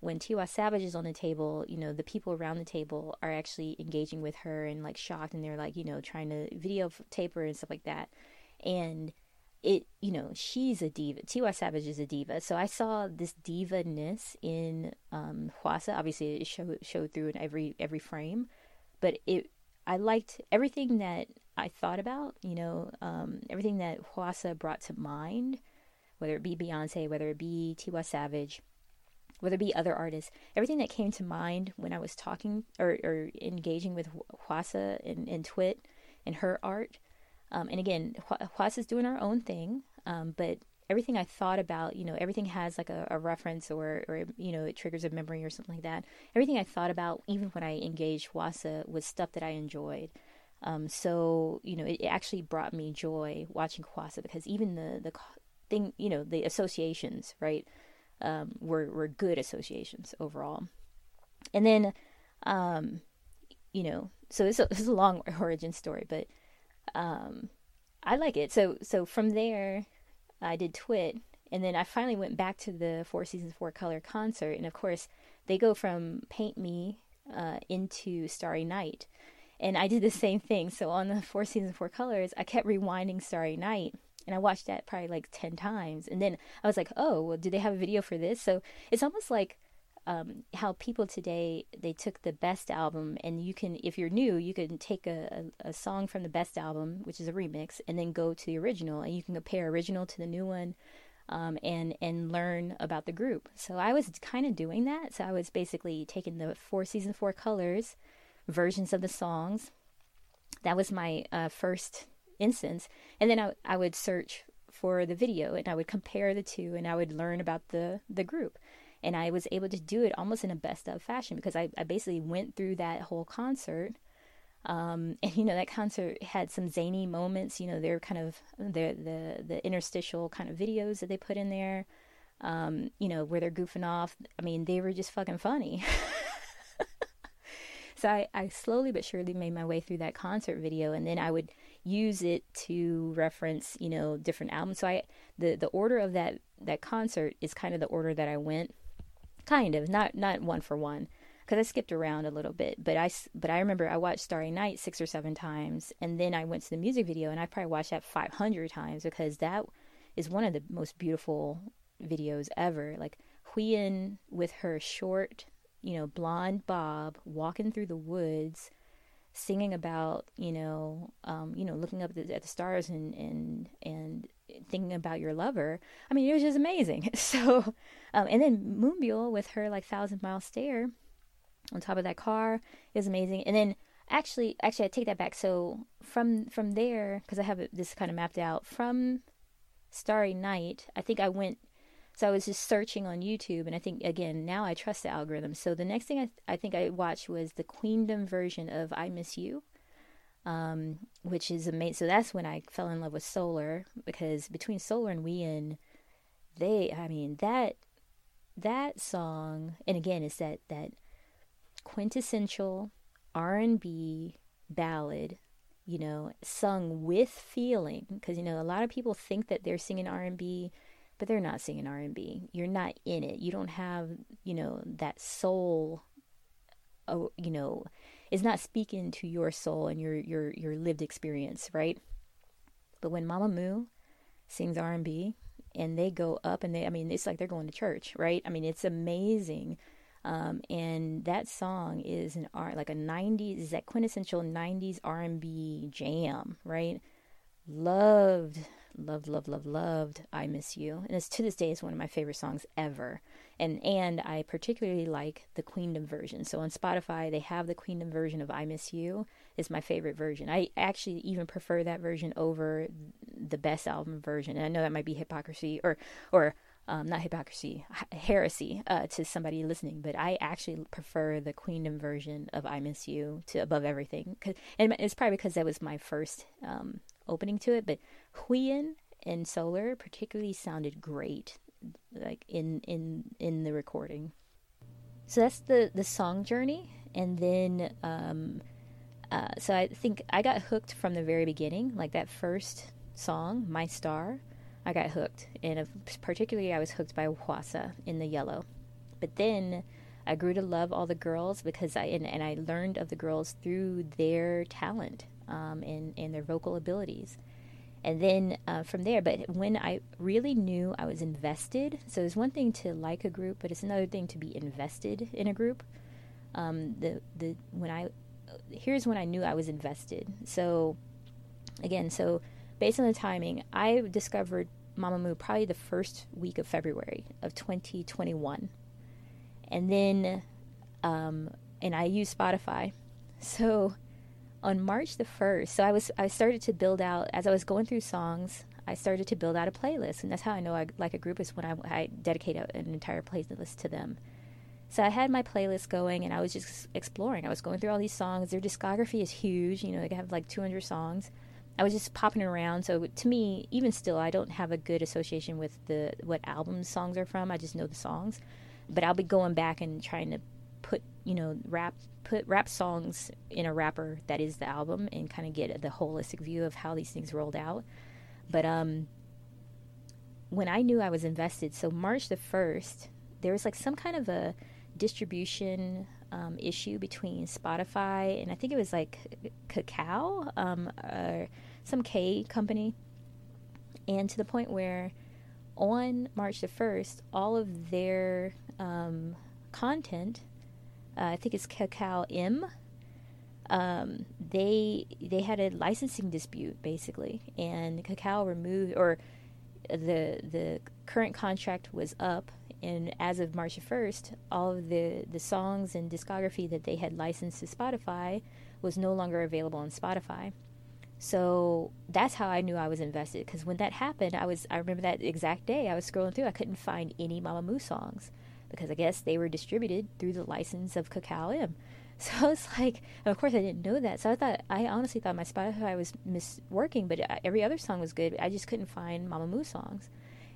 When Tiwa Savage is on the table, you know, the people around the table are actually engaging with her and, like, shocked, and they're, like, you know, trying to videotape her and stuff like that. And it, you know, she's a diva. Tiwa Savage is a diva. So I saw this diva-ness in um, Hwasa. Obviously, it showed, showed through in every every frame. But it, I liked everything that I thought about, you know, um, everything that Hwasa brought to mind, whether it be Beyonce, whether it be Tiwa Savage, whether it be other artists, everything that came to mind when I was talking or, or engaging with Hwasa and, and Twit and her art. Um, and again, Hwasa's doing her own thing, um, but everything I thought about, you know, everything has like a, a reference or, or, you know, it triggers a memory or something like that. Everything I thought about, even when I engaged Hwasa, was stuff that I enjoyed. Um, so, you know, it, it actually brought me joy watching Hwasa, because even the, the thing, you know, the associations, right, Um, were, were good associations overall. And then, um, you know, so this is, a, this is a long origin story, but um, I like it. So so from there, I did Twit, and then I finally went back to the Four Seasons Four Color concert, and of course, they go from Paint Me uh, into Starry Night, and I did the same thing. So on the Four Seasons Four Colors, I kept rewinding Starry Night, and I watched that probably like ten times. And then I was like, oh, well, do they have a video for this? So it's almost like um, how people today, they took the Best Album, and you can, if you're new, you can take a, a, a song from the Best Album, which is a remix, and then go to the original, and you can compare original to the new one um, and, and learn about the group. So I was kind of doing that. So I was basically taking the Four Seasons, Four Colors versions of the songs. That was my uh, first instance, and then I, I would search for the video, and I would compare the two, and I would learn about the the group. And I was able to do it almost in a best of fashion, because I, I basically went through that whole concert, um, and you know, that concert had some zany moments. You know, they're kind of the the the interstitial kind of videos that they put in there, um, you know, where they're goofing off. I mean, they were just fucking funny. So I, I slowly but surely made my way through that concert video, and then I would use it to reference, you know, different albums. So I, the, the order of that, that concert is kind of the order that I went, kind of, not not one for one, because I skipped around a little bit. But I, but I remember I watched Starry Night six or seven times, and then I went to the music video, and I probably watched that five hundred times, because that is one of the most beautiful videos ever. Like Hwayeon with her short, you know, blonde bob walking through the woods, singing about, you know, um, you know, looking up at the stars and, and, and thinking about your lover. I mean, it was just amazing. So, um, and then Moonbyul with her like thousand mile stare on top of that car is amazing. And then actually, actually I take that back. So from, from there, cause I have this kind of mapped out from Starry Night, I think I went, so I was just searching on YouTube, and I think, again, now I trust the algorithm. So the next thing I, th- I think I watched was the Queendom version of I Miss You, um, which is amazing. So that's when I fell in love with Solar, because between Solar and Wheein, they, I mean, that that song, and again, it's that, that quintessential R and B ballad, you know, sung with feeling, because, you know, a lot of people think that they're singing R and B, but they're not singing R and B. You're not in it. You don't have, you know, that soul. Oh, you know, it's not speaking to your soul and your your your lived experience, right? But when Mamamoo sings R and B and they go up and they, I mean, it's like they're going to church, right? I mean, it's amazing. Um, and that song is an art like a nineties, is that quintessential nineties R and B jam, right? Loved. Loved, loved, loved, loved I Miss You. And it's, to this day, it's one of my favorite songs ever. And and I particularly like the Queendom version. So on Spotify, they have the Queendom version of I Miss You. It's my favorite version. I actually even prefer that version over the Best Album version. And I know that might be hypocrisy or, or um, not hypocrisy, heresy uh, to somebody listening. But I actually prefer the Queendom version of I Miss You to Above Everything. Cause, and it's probably because that was my first... Um, opening to it, but Hwayeon and Solar particularly sounded great, like in in in the recording. So that's the the song journey, and then um Uh, so I think I got hooked from the very beginning, like that first song, My Star, I got hooked. And particularly I was hooked by Hwasa in the yellow. But then I grew to love all the girls because I and, and I learned of the girls through their talent um, and, and their vocal abilities. And then uh, from there, but when I really knew I was invested, so it's one thing to like a group, but it's another thing to be invested in a group. Um, the the when I here's when I knew I was invested. So again, so based on the timing, I discovered Mamamoo probably the first week of February of twenty twenty-one, and then um, and I used Spotify, so. On March the first, so I was I started to build out, as I was going through songs, I started to build out a playlist. And that's how I know I like a group is when I, I dedicate an entire playlist to them. So I had my playlist going, and I was just exploring. I was going through all these songs. Their discography is huge. You know, they have like two hundred songs. I was just popping around. So to me, even still, I don't have a good association with the what album songs are from. I just know the songs. But I'll be going back and trying to put, you know, rap put rap songs in a rapper that is the album and kind of get the holistic view of how these things rolled out. But um, when I knew I was invested, so March the first, there was like some kind of a distribution um, issue between Spotify and I think it was like Kakao, um, or some K company, and to the point where on March the first, all of their um, content. Uh, I think it's Kakao M. Um, they they had a licensing dispute basically, and Kakao removed or the the current contract was up, and as of March first, all of the, the songs and discography that they had licensed to Spotify was no longer available on Spotify. So that's how I knew I was invested, because when that happened, I was I remember that exact day I was scrolling through, I couldn't find any Mamamoo songs, because I guess they were distributed through the license of Kakao M. So I was like, of course I didn't know that. So I thought, I honestly thought my Spotify was misworking, but every other song was good. I just couldn't find Mamamoo songs.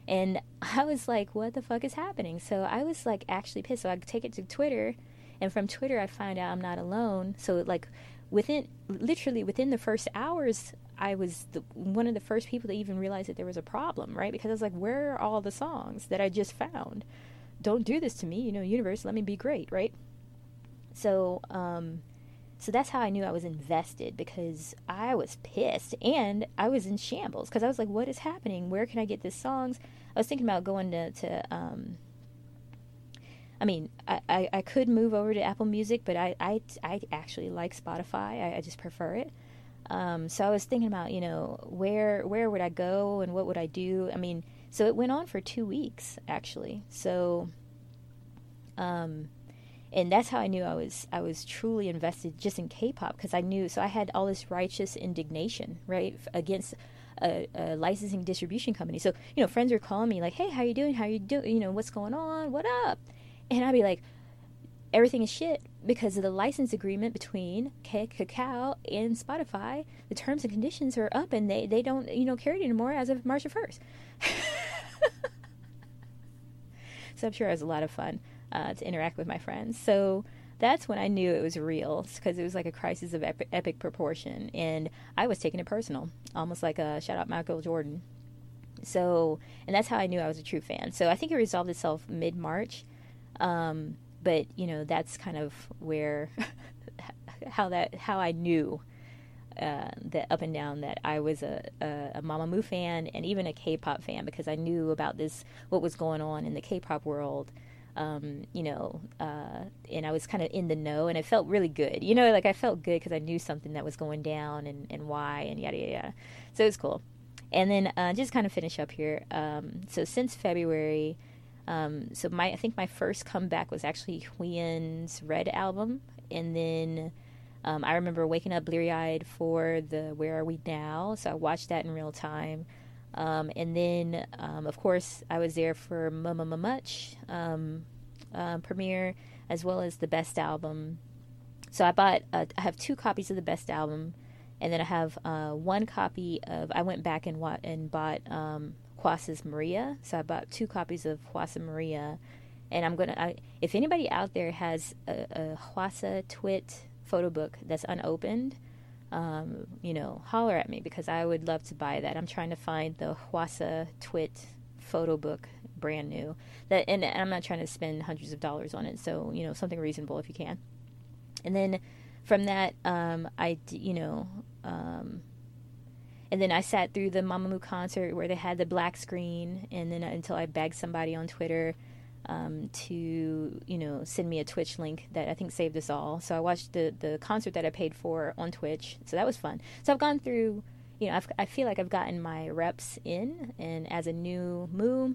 And I was like, what the fuck is happening? So I was like actually pissed. So I take it to Twitter, and from Twitter I find out I'm not alone. So like within, literally within the first hours, I was the, one of the first people to even realize that there was a problem, right? Because I was like, where are all the songs that I just found? Don't do this to me, you know, universe, let me be great, right? So, um, so that's how I knew I was invested, because I was pissed and I was in shambles because I was like, what is happening? Where can I get these songs? I was thinking about going to, to um, I mean, I, I, I could move over to Apple Music, but I, I, I actually like Spotify. I, I just prefer it. Um, so I was thinking about, you know, where, where would I go and what would I do? I mean, so it went on for two weeks, actually. So, um, and that's how I knew I was I was truly invested just in K-pop, because I knew. So I had all this righteous indignation, right, against a, a licensing distribution company. So you know, friends were calling me like, "Hey, how you doing? How you doing? You know, what's going on? What up?" And I'd be like, "Everything is shit because of the license agreement between Kakao and Spotify. The terms and conditions are up, and they, they don't you know carry it anymore as of March the first." So I'm sure it was a lot of fun uh, to interact with my friends. So that's when I knew it was real, because it was like a crisis of epic, epic proportion, and I was taking it personal, almost like a shout out Michael Jordan. So, and that's how I knew I was a true fan. So I think it resolved itself mid-March, um, but you know that's kind of where how that how I knew. Uh, the up and down that I was a, a, a Mamamoo fan and even a K-pop fan, because I knew about this, what was going on in the K-pop world, um, you know, uh, and I was kind of in the know, and it felt really good, you know, like I felt good because I knew something that was going down and, and why and yada, yada, yada. So it was cool. And then uh, just kind of finish up here. Um, so since February, um, so my I think my first comeback was actually Hwayeon's Red album, and then Um, I remember waking up bleary-eyed for the Where Are We Now, so I watched that in real time. Um, and then, um, of course, I was there for Mamamoo um, uh, premiere, as well as the Best Album. So I bought, uh, I have two copies of the Best Album, and then I have uh, one copy of, I went back and, wa- and bought um, Hwasa's Maria, so I bought two copies of Hwasa Maria. And I'm going to, if anybody out there has a, a Hwasa Twit photo book that's unopened, um, you know, holler at me because I would love to buy that. I'm trying to find the Hwasa Twit photo book, brand new. That, and I'm not trying to spend hundreds of dollars on it, so, you know, something reasonable if you can. And then from that, um, I, you know, um, and then I sat through the Mamamoo concert where they had the black screen, and then until I begged somebody on Twitter um, to, you know, send me a Twitch link that I think saved us all. So I watched the, the concert that I paid for on Twitch, so that was fun. So I've gone through, you know, I've, I feel like I've gotten my reps in, and as a new Moo,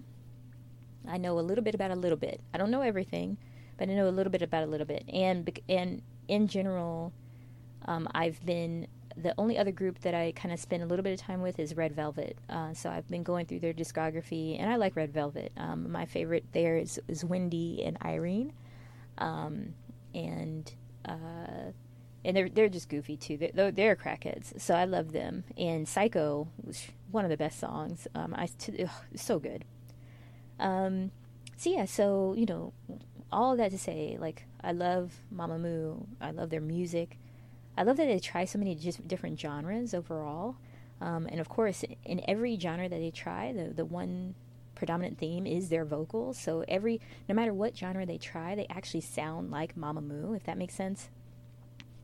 I know a little bit about a little bit. I don't know everything, but I know a little bit about a little bit. And and in general, um, I've been... The only other group that I kind of spend a little bit of time with is Red Velvet. Uh, so I've been going through their discography, and I like Red Velvet. Um, my favorite there is, is Wendy and Irene. Um, and uh, and they're, they're just goofy, too. They're, they're crackheads, so I love them. And Psycho was one of the best songs. Um, I ugh, so good. Um, so, yeah, so, you know, all that to say, like, I love Mamamoo. I love their music. I love that they try so many just different genres overall. Um, and, of course, in every genre that they try, the, the one predominant theme is their vocals. So every, no matter what genre they try, they actually sound like Mamamoo, if that makes sense.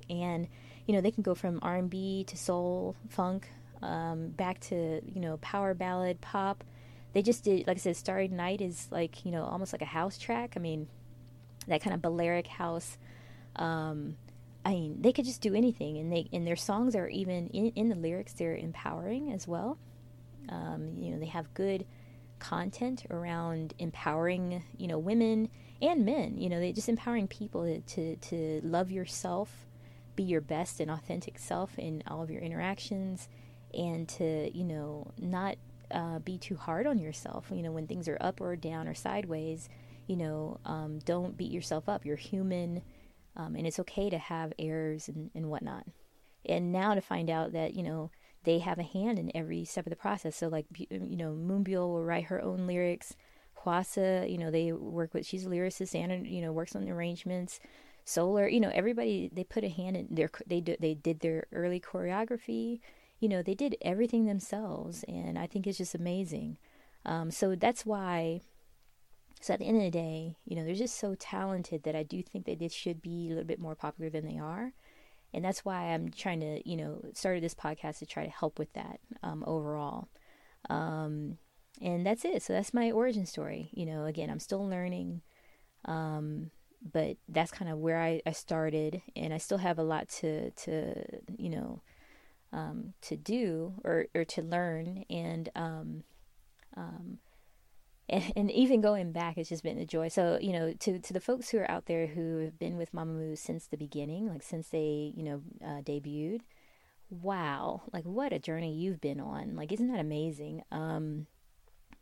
And, you know, they can go from R and B to soul, funk, um, back to, you know, power ballad, pop. They just did, like I said, Starry Night is like, you know, almost like a house track. I mean, that kind of Balearic house, um... I mean, they could just do anything, and they and their songs are even in, in the lyrics. They're empowering as well. Um, you know, they have good content around empowering, you know, women and men. You know, they just empowering people to, to to love yourself, be your best and authentic self in all of your interactions, and to, you know, not uh, be too hard on yourself. You know, when things are up or down or sideways, you know, um, don't beat yourself up. You're human. Um, and it's okay to have errors and, and whatnot. And now to find out that, you know, they have a hand in every step of the process. So, like, you know, Moonbyul will write her own lyrics. Hwasa, you know, they work with, she's a lyricist and, you know, works on the arrangements. Solar, you know, everybody, they put a hand in their, they, do, they did their early choreography. You know, they did everything themselves. And I think it's just amazing. Um, so that's why... So at the end of the day, you know, they're just so talented that I do think that they should be a little bit more popular than they are. And that's why I'm trying to, you know, started this podcast to try to help with that um, overall. Um, and that's it. So that's my origin story. You know, again, I'm still learning, um, but that's kind of where I, I started. And I still have a lot to, to you know, um, to do or, or to learn. And, um, um, And, and even going back, it's just been a joy. So, you know, to, to the folks who are out there who have been with Mamamoo since the beginning, like since they, you know, uh, debuted, wow, like what a journey you've been on. Like, isn't that amazing? Um,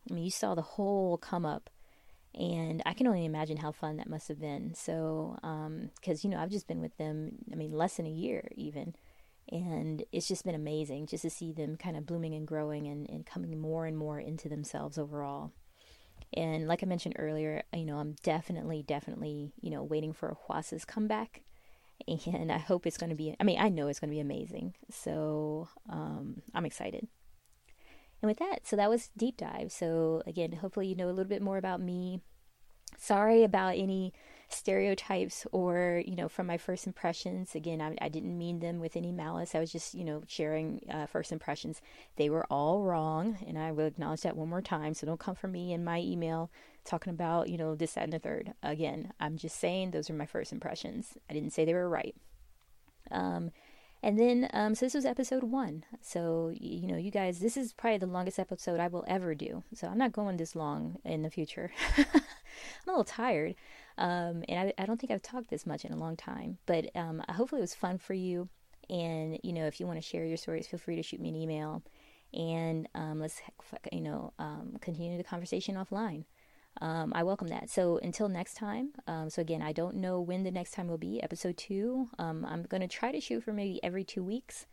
I mean, you saw the whole come up, and I can only imagine how fun that must have been. So, um, 'cause, you know, I've just been with them, I mean, less than a year even. And it's just been amazing just to see them kind of blooming and growing and, and coming more and more into themselves overall. And like I mentioned earlier, you know, I'm definitely, definitely, you know, waiting for Hwasa's comeback. And I hope it's going to be, I mean, I know it's going to be amazing. So um, I'm excited. And with that, so that was Deep Dive. So again, hopefully you know a little bit more about me. Sorry about any stereotypes or, you know, from my first impressions. Again, I, I didn't mean them with any malice. I was just, you know, sharing uh, first impressions. They were all wrong, and I will acknowledge that one more time. So don't come for me in my email talking about, you know, this, that, and the third. Again, I'm just saying those are my first impressions. I didn't say they were right. Um, and then, um, so this was episode one. So, you know, you guys, this is probably the longest episode I will ever do. So I'm not going this long in the future. I'm a little tired, um, and I, I don't think I've talked this much in a long time, but um, hopefully it was fun for you, and, you know, if you want to share your stories, feel free to shoot me an email, and um, let's, you know, um, continue the conversation offline. Um, I welcome that. So until next time, um, so again, I don't know when the next time will be, episode two, um, I'm going to try to shoot for maybe every two weeks,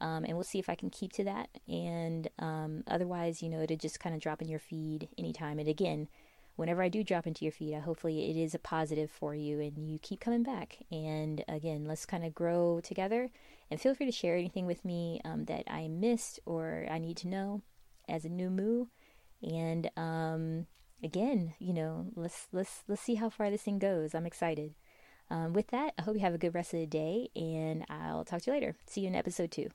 um, and we'll see if I can keep to that, and um, otherwise, you know, it'll just kind of drop in your feed anytime, and again, whenever I do drop into your feed, I hopefully it is a positive for you and you keep coming back. And again, let's kind of grow together. And feel free to share anything with me um, that I missed or I need to know as a new moo. And um, again, you know, let's let's let's see how far this thing goes. I'm excited. Um, with that, I hope you have a good rest of the day, and I'll talk to you later. See you in episode two.